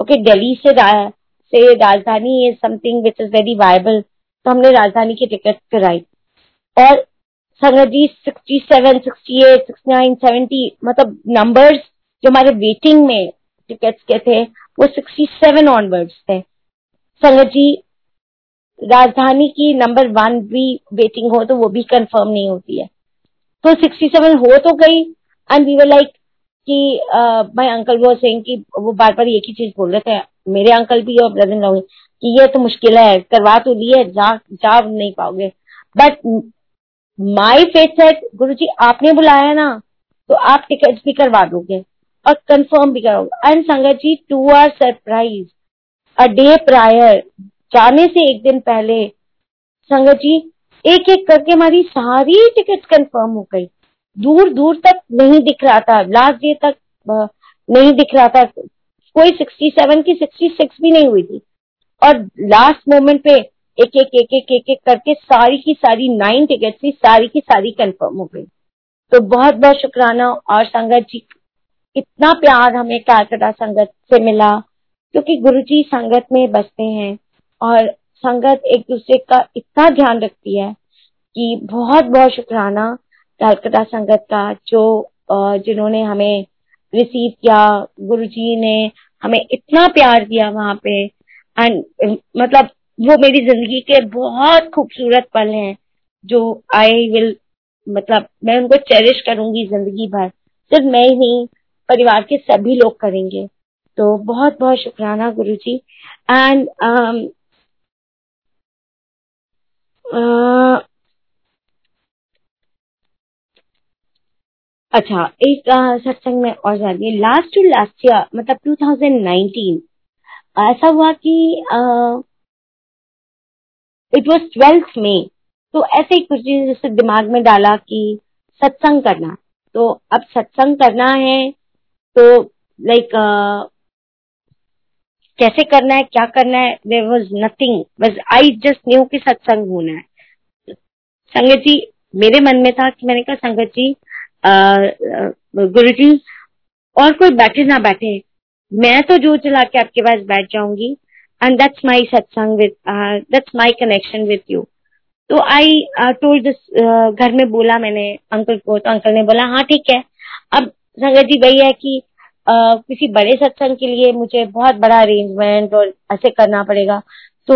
okay Delhi से से Rajdhani is something which is very viable. तो हमने राजधानी की टिकट कराई और संगत ji sixty seven, sixty eight, sixty nine, seventy, मतलब नंबर्स जो हमारे वेटिंग में टिकट्स के थे वो सिक्सटी सेवन ऑनवर्ड्स थे. संगत जी राजधानी की नंबर वन भी वेटिंग हो तो वो भी कंफर्म नहीं होती है, तो सिक्सटी सेवन हो तो गई. एंड वी वर लाइक कि माय अंकल वो सेइंग कि वो बार बार एक ही चीज बोल रहे थे, मेरे अंकल भी और ब्रदर इन लॉ कि ये तो मुश्किल है, करवा तो लिए, जा, जा नहीं पाओगे। बट माई फेथ है गुरुजी आपने बुलाया ना, तो आप टिकट भी करवा दोगे और कंफर्म भी कराओगे। एंड संगत जी to our surprise a day prior, जाने से एक दिन पहले संगत जी एक एक करके हमारी सारी टिकट कंफर्म हो गई। दूर दूर तक नहीं दिख रहा था, लास्ट डे तक नहीं दिख रहा था, कोई सड़सठ की छियासठ भी नहीं हुई थी। और लास्ट मोमेंट पे एक एक एक एक एक एक करके सारी की सारी नाइन टिकट थी, सारी की सारी कंफर्म हो गई। तो बहुत बहुत शुक्राना। और संगत जी इतना प्यार हमें कालकटा संगत से मिला, क्योंकि गुरुजी संगत में बसते हैं और संगत एक दूसरे का इतना ध्यान रखती है कि बहुत बहुत शुक्राना कलकत्ता संगत का, जो जिन्होंने हमें रिसीव किया। गुरुजी ने हमें इतना प्यार दिया वहाँ पे, एंड मतलब वो मेरी जिंदगी के बहुत खूबसूरत पल हैं जो आई विल मतलब मैं उनको चेरिश करूंगी जिंदगी भर। सिर्फ मैं ही नहीं, परिवार के सभी लोग करेंगे। तो बहुत बहुत शुक्राना गुरुजी। एंड Uh, अच्छा एक uh, सत्संग में और जानिए। लास्ट टू लास्ट ईयर मतलब टू थाउजेंड नाइनटीन ऐसा हुआ कि इट वाज ट्वेल्थ में, तो ऐसे ही कुछ चीज जैसे दिमाग में डाला कि सत्संग करना। तो अब सत्संग करना है तो लाइक like, uh, कैसे करना है, क्या करना है, देयर वाज नथिंग, बस आई जस्ट न्यू कि सत्संग होना है। संगत जी मेरे मन में था कि मैंने कहा संगत जी गुरु जी और कोई बैठे ना बैठे, मैं तो जो चला के आपके पास बैठ जाऊंगी, and that's my satsang with that's my connection with you. तो आई टोल्ड दिस, घर में बोला मैंने अंकल को, तो अंकल ने बोला हाँ ठीक है। अब संगत जी वही है कि Uh, किसी बड़े सत्संग के लिए मुझे बहुत बड़ा अरेंजमेंट और ऐसे करना पड़ेगा, तो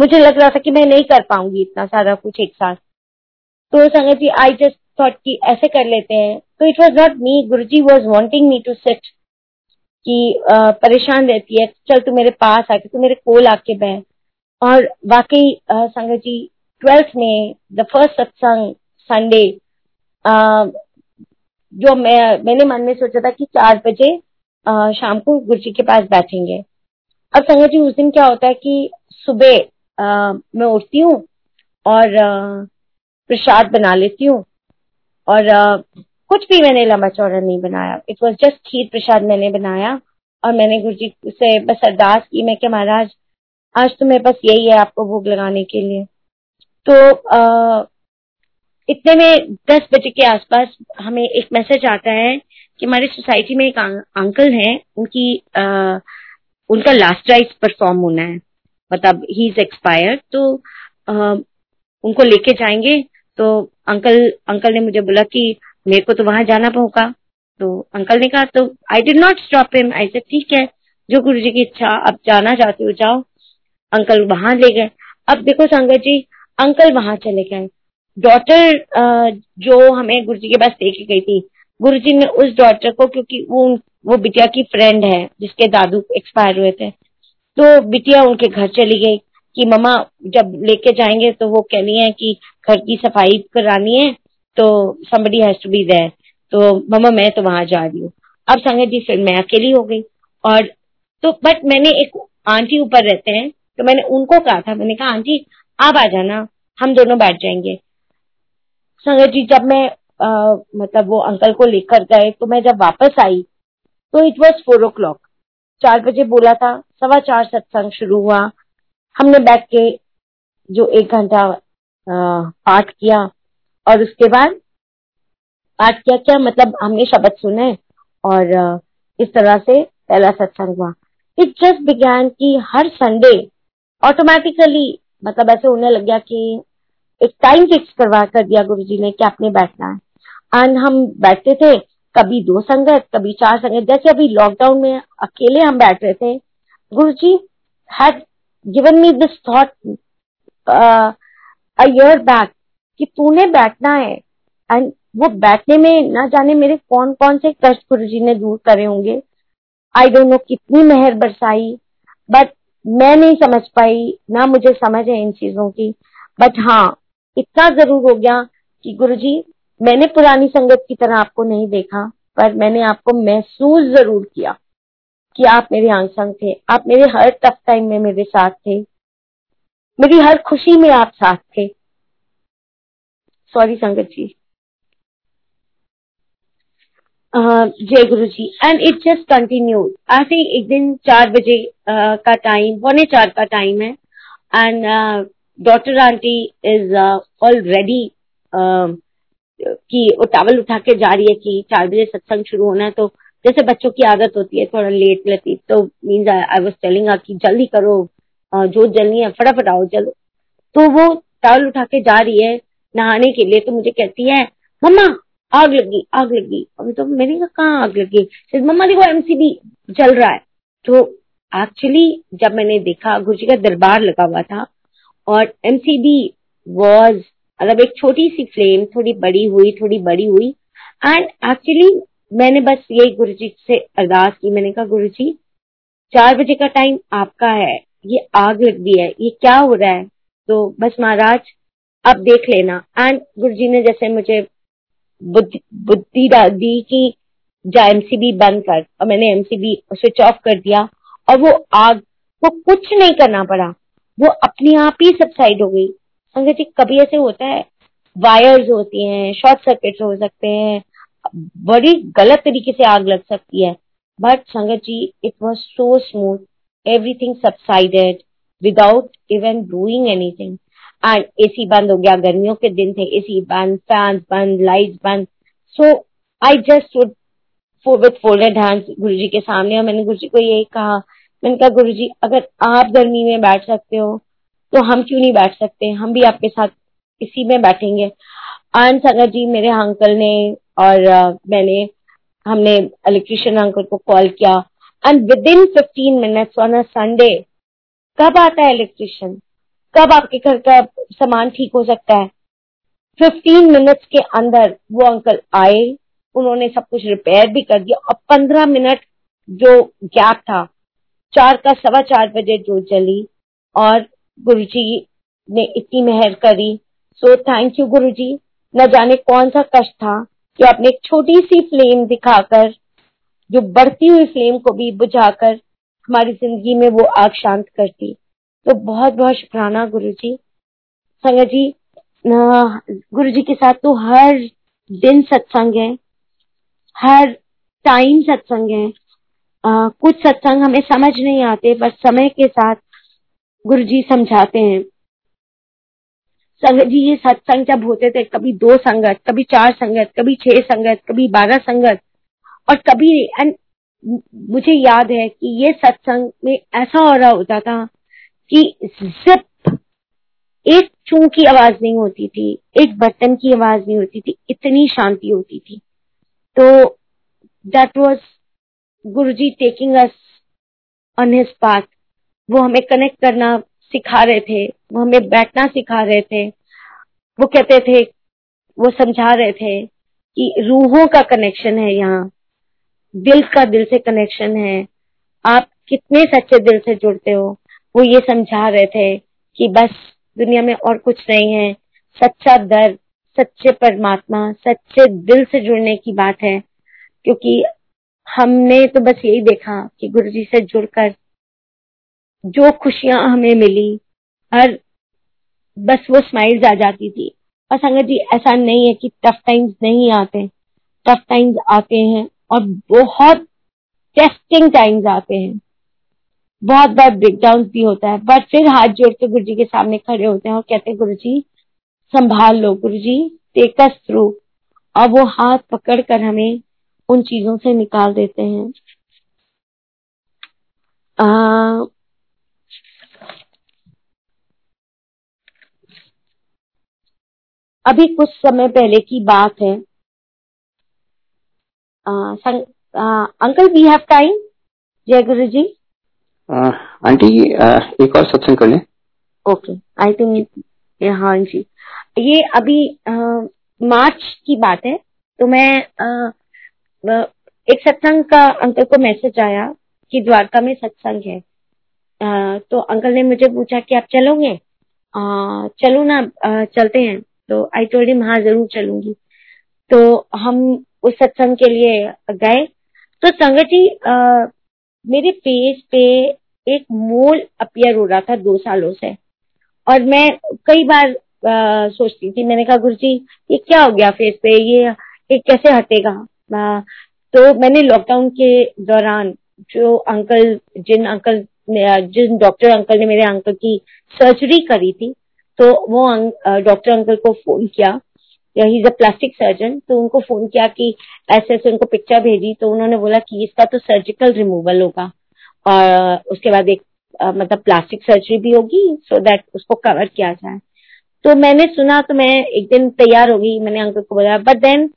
मुझे लग रहा था कि मैं नहीं कर पाऊंगी इतना सारा कुछ एक साथ। तो संगत जी आई जस्ट थॉट कि ऐसे कर लेते हैं। तो it was not me, Guruji was wanting me to sit कि uh, परेशान रहती है, चल तू मेरे पास आके, तू मेरे कोल आके बैठ। और वाकई uh, संगत जी ट्वेल्थ में द फर्स्ट सत्संग संडे, जो मैं मैंने मन में सोचा था कि चार बजे आ, शाम को गुरुजी के पास बैठेंगे। अब संगत जी उस दिन क्या होता है कि सुबह आ, मैं उठती हूँ और आ, प्रसाद बना लेती हूँ, और आ, कुछ भी मैंने लंबा चौड़ा नहीं बनाया। It was just kheer prasad मैंने बनाया, और मैंने गुरुजी से बस अरदास की मैं कि महाराज आज तो मेरे पास यही है आपको भोग लगाने के लिए। तो आ, इतने में दस बजे के आसपास हमें एक मैसेज आता है कि हमारे सोसाइटी में एक अंकल हैं, उनकी आ, उनका लास्ट राइट्स परफॉर्म होना है, मतलब ही इज एक्सपायर्ड। तो आ, उनको लेके जाएंगे। तो अंकल अंकल ने मुझे बोला कि मेरे को तो वहां जाना होगा। तो अंकल ने कहा, तो I did not stop him, I said ठीक है जो गुरुजी की इच्छा, आप जाना चाहते हो जाओ। अंकल वहां ले गए। अब देखो संगत जी अंकल वहां चले गए, डॉटर जो हमें गुरुजी के पास लेके गई थी, गुरुजी ने उस डॉटर को, क्योंकि वो वो बिटिया की फ्रेंड है जिसके दादू एक्सपायर हुए थे, तो बिटिया उनके घर चली गई कि मम्मा जब लेके जाएंगे तो वो कह रही है कि घर की सफाई करानी है, तो somebody has to be there, तो मम्मा मैं तो वहां जा रही हूँ। अब संगत जी फिर मैं अकेली हो गई। और तो बट मैंने एक आंटी ऊपर रहते हैं, तो मैंने उनको कहा था, मैंने कहा आंटी आप आ जाना, हम दोनों बैठ जाएंगे। संगत जी जब मैं आ, मतलब वो अंकल को लेकर गए, तो मैं जब वापस आई तो it was four o'clock, चार बजे बोला था, सवा चार सत्संग शुरू हुआ। हमने बैठ के जो एक घंटा पाठ किया, और उसके बाद पाठ किया क्या मतलब हमने शब्द सुने, और आ, इस तरह से पहला सत्संग हुआ। इट जस्ट बिगैन कि हर संडे ऑटोमेटिकली मतलब ऐसे होने लग गया कि एक टाइम फिक्स करवा कर दिया गुरुजी ने कि आपने बैठना है। और हम बैठते थे, कभी दो संगत, कभी चार संगत। जैसे अभी लॉकडाउन में अकेले हम बैठ रहे थे, Guruji had given me this thought a year back कि तूने बैठना है। एंड वो बैठने में ना जाने मेरे कौन कौन से कष्ट गुरुजी ने दूर करे होंगे, आई डोंट नो कितनी मेहर बरसाई, बट मैं नहीं समझ पाई, ना मुझे समझ है इन चीजों की, बट हाँ इतना जरूर हो गया कि गुरुजी मैंने पुरानी संगत की तरह आपको नहीं देखा, पर मैंने आपको महसूस जरूर किया कि आप मेरे आंग संग थे, आप मेरे हर टफ टाइम में मेरे साथ थे, मेरी हर खुशी में आप साथ थे। सॉरी संगत जी। जय Guru ji. And it just continued. I think एक दिन चार बजे uh, का टाइम, पौने चार का टाइम है, and doctor aunty is already कि वो टावल उठा के जा रही है कि चार बजे सत्संग शुरू होना है, तो जैसे बच्चों की आदत होती है थोड़ा लेट लेती, तो means I was telling her कि जल्दी करो, uh, जो जल्दी है फटाफट आओ चलो। तो वो टावल उठा के जा रही है नहाने के लिए, तो मुझे कहती है मम्मा आग लगी आग लगी। अभी तो मैंने कहा कहाँ आग लगी? मम्मा देखो एमसीबी जल रहा है। तो एक्चुअली जब मैंने देखा गुरुजी का दरबार लगा हुआ था और एमसीबी वाज मतलब एक छोटी सी फ्लेम थोड़ी बड़ी हुई थोड़ी बड़ी हुई एंड एक्चुअली मैंने बस ये गुरुजी से अरदास की, मैंने कहा गुरुजी चार बजे का टाइम आपका है, ये आग लग गई है, ये क्या हो रहा है? तो बस महाराज आप देख लेना। एंड गुरुजी ने जैसे मुझे बुद्धि दी कि जा एमसीबी बंद कर, और मैंने एमसीबी स्विच ऑफ कर दिया और वो आग को कुछ नहीं करना पड़ा, वो अपने आप ही सबसाइड हो गई। संगत जी कभी ऐसे होता है, वायर्स होती हैं, शॉर्ट सर्किट हो सकते हैं, बड़ी गलत तरीके से आग लग सकती है, बट संगत ji it was so smooth, everything subsided without even doing anything. And AC बंद हो गया, गर्मियों के दिन थे, एसी बंद, फैन बंद, लाइट बंद। So I just would with folded hands Guruji के सामने, और मैंने गुरुजी को यही कहा, मैंने कहा गुरुजी अगर आप गर्मी में बैठ सकते हो तो हम क्यों नहीं बैठ सकते, हम भी आपके साथ इसी में बैठेंगे। एंड संगत जी मेरे अंकल ने और uh, मैंने हमने इलेक्ट्रिशियन अंकल को कॉल किया and within fifteen minutes on a Sunday कब आता है इलेक्ट्रिशियन, कब आपके घर का सामान ठीक हो सकता है, फिफ्टीन मिनट्स के अंदर वो अंकल आए, उन्होंने सब कुछ रिपेयर भी कर दिया और पंद्रह मिनट जो गैप था चार का सवा चार बजे जो जली और गुरुजी ने इतनी मेहर करी। So thank you Guruji. न जाने कौन सा कष्ट था कि आपने एक छोटी सी फ्लेम दिखाकर जो बढ़ती हुई फ्लेम को भी बुझाकर हमारी जिंदगी में वो आग शांत कर दी। तो बहुत बहुत शुक्राना गुरुजी। संगत जी गुरुजी के साथ तो हर दिन सत्संग है, हर टाइम सत्संग है। आ, कुछ सत्संग हमें समझ नहीं आते पर समय के साथ गुरुजी समझाते हैं। संगत जी ये सत्संग जब होते थे कभी दो संगत, कभी चार संगत, कभी छह संगत, कभी बारह संगत और कभी एंड मुझे याद है कि ये सत्संग में ऐसा हो रहा होता था कि जिप एक चूं की आवाज नहीं होती थी, एक बटन की आवाज नहीं होती थी, इतनी शांति होती थी। तो that was Guruji taking us on his path. वो हमें कनेक्ट करना सिखा रहे थे, वो हमें बैठना सिखा रहे थे, वो कहते थे, वो समझा रहे थे कि रूहों का कनेक्शन है यहाँ, दिल का दिल से कनेक्शन है, आप कितने सच्चे दिल से जुड़ते हो। वो ये समझा रहे थे कि बस दुनिया में और कुछ नहीं है, सच्चा दर्द, सच्चे परमात्मा, सच्चे दिल से जुड़ने की बात है। क्योंकि हमने तो बस यही देखा कि गुरुजी से जुड़कर जो खुशियां हमें मिली, हर बस वो स्माइल्स आ जाती थी। और संगत जी ऐसा नहीं है कि टफ टाइम्स नहीं आते, टफ टाइम्स आते हैं और बहुत टेस्टिंग टाइम्स आते हैं, बहुत बार ब्रेकडाउन भी होता है, बट फिर हाथ जोड़ के गुरुजी के सामने खड़े होते हैं और कहते हैं गुरुजी संभाल लो, गुरुजी टेक अस थ्रू। और वो हाथ पकड़कर हमें उन चीजों से निकाल देते हैं। आ, अभी कुछ समय पहले की बात है। आ, संग, आ, अंकल वी हैव टाइम। जय गुरुजी। आंटी एक और सत्संग कर लें। ओके आई थिंक हाँ जी ये अभी मार्च की बात है। तो मैं एक सत्संग का अंकल को मैसेज आया कि द्वारका में सत्संग है, आ, तो अंकल ने मुझे पूछा कि आप चलोगे, चलो ना आ, चलते हैं। तो आई टोल्ड हिम हाँ जरूर चलूंगी। तो हम उस सत्संग के लिए गए। तो संगत जी आ, मेरे फेस पे एक मोल अपियर हो रहा था दो सालों से, और मैं कई बार आ, सोचती थी, मैंने कहा गुरुजी ये क्या हो गया फेस पे, ये, ये कैसे हटेगा। आ, तो मैंने लॉकडाउन के दौरान जो अंकल जिन अंकल जिन डॉक्टर अंकल ने मेरे अंकल की सर्जरी करी थी, तो वो डॉक्टर अंकल को फोन किया, he is a plastic surgeon, तो उनको फोन किया कि ऐसे ऐसे उनको पिक्चर भेजी। तो उन्होंने बोला कि इसका तो सर्जिकल रिमूवल होगा और उसके बाद एक आ, मतलब प्लास्टिक सर्जरी भी होगी सो दैट उसको कवर किया जाए। तो मैंने सुना, तो मैं एक दिन तैयार हो गई, मैंने अंकल को बोला, but then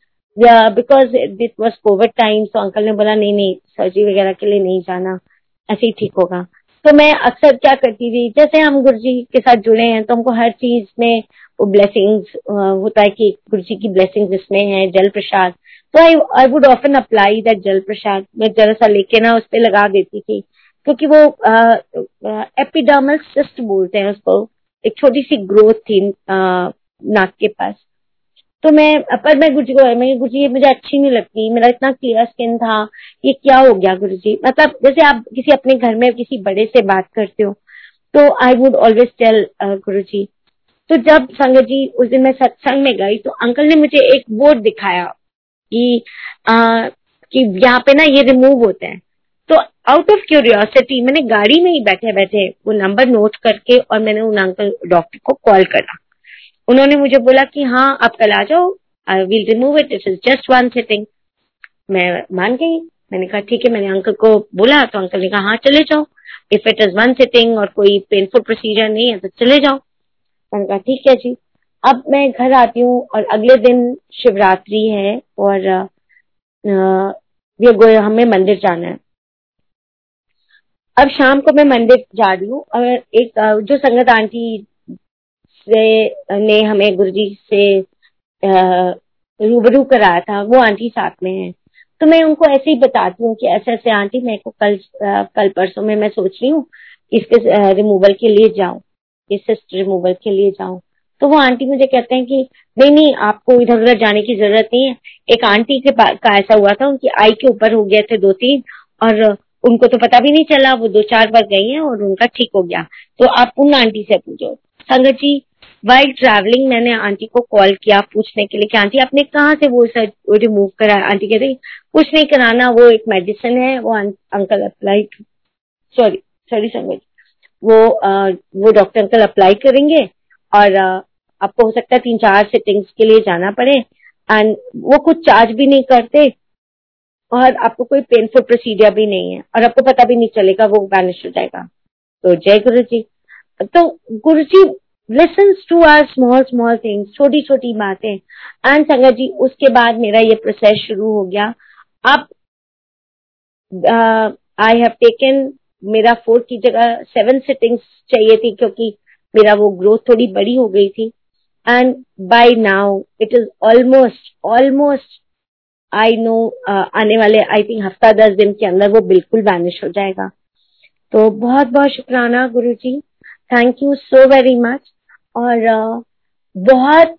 because this was Covid time, तो अंकल ने बोला नहीं नहीं सर्जरी वगैरह के लिए नहीं जाना, ऐसे ही ठीक होगा। तो मैं अक्सर क्या करती थी, जैसे हम गुरुजी के साथ जुड़े हैं तो हमको हर चीज में वो ब्लेसिंग्स होता है कि गुरुजी की ब्लेसिंग्स इसमें है, जल प्रसाद। तो I I would often apply that jal prasad, मैं जरा सा लेके ना उस पर लगा देती थी, क्योंकि वो एपिडर्मल सिस्ट बोलते हैं उसको, एक छोटी सी ग्रोथ थी uh, नाक के पास। तो मैं पर मैं गुरुजी को, मैं गुरुजी ये मुझे अच्छी नहीं लगती, मेरा इतना क्लियर स्किन था, ये क्या हो गया गुरुजी। मतलब जैसे आप किसी अपने घर में किसी बड़े से बात करते हो, तो I would always tell Guruji. तो जब संगत जी उस दिन मैं सत्संग में गई, तो अंकल ने मुझे एक बोर्ड दिखाया कि आ, कि यहाँ पे ना ये रिमूव होते हैं। तो आउट ऑफ क्यूरियोसिटी मैंने गाड़ी में ही बैठे बैठे वो नंबर नोट करके, और मैंने उन अंकल डॉक्टर को कॉल करा। उन्होंने मुझे बोला कि हाँ आप कल आ जाओ, I will remove it, it is just one sitting. मैं मान गई, मैंने कहा ठीक है, मैंने अंकल को बोला, तो अंकल ने कहा हाँ चले जाओ, if it is one sitting और कोई पेनफुल प्रोसीजर नहीं है तो चले जाओ। मैंने कहा ठीक है जी। अब मैं घर आती हूँ और अगले दिन शिवरात्रि है और ये हमें मंदिर जाना है। अब शाम को मैं मंदिर जा रही हूँ और एक जो संगत आंटी से ने हमें गुरुजी से रूबरू कराया था, वो आंटी साथ में है। तो मैं उनको ऐसे ही बताती हूँ कि ऐसे ऐसे आंटी मेरे को कल कल परसों में मैं सोच रही हूँ इसके रिमूवल के लिए जाऊँ, इस सिस्ट रिमूवल के लिए जाऊँ। तो वो आंटी मुझे कहते हैं कि नहीं नहीं आपको इधर उधर जाने की जरूरत नहीं है। एक आंटी के का ऐसा हुआ था, उनकी आई के ऊपर हो गए थे दो तीन, और उनको तो पता भी नहीं चला, वो दो चार बार गई हैं और उनका ठीक हो गया। तो आप उन आंटी से पूछो। संगत जी वाइल ट्रैवलिंग मैंने आंटी को कॉल किया पूछने के लिए कि आंटी आपने कहाँ से वो सर रिमूव कराया। आंटी कहती कुछ नहीं कराना, वो एक मेडिसिन है, वो uncle apply sorry sorry Sangat जी वो आ, वो डॉक्टर अंकल अप्लाई करेंगे और आ, आपको हो सकता है तीन चार सिटिंग्स के लिए जाना पड़े, एंड वो कुछ चार्ज भी नहीं करते और आपको कोई पेनफुल प्रोसीजर भी नहीं है और आपको पता भी नहीं चलेगा, वो बैनिश हो जाएगा। तो जय गुरुजी। तो Guruji listens to our small small things, छोटी छोटी बातें। एंड संगत जी उसके बाद मेरा ये प्रोसेस शुरू हो गया। अब आई हैव टेकन, मेरा फोर की जगह सेवन सिटिंग्स चाहिए थी क्योंकि मेरा वो ग्रोथ थोड़ी बड़ी हो गई थी। And by now it is almost almost I know आने वाले आई थिंक हफ्ता दस दिन के अंदर वो बिल्कुल वैनिश हो जाएगा। तो बहुत बहुत शुक्राना Guruji, thank you so very much. और uh, बहुत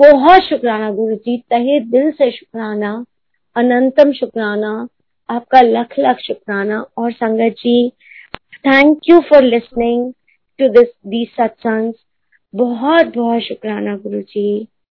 बहुत शुक्राना गुरुजी, तहे दिल से शुक्राना, अनंतम शुक्राना, आपका लख लख शुक्राना। और संगत ji thank you for listening to this these satsang. बहुत बहुत शुक्राना गुरुजी।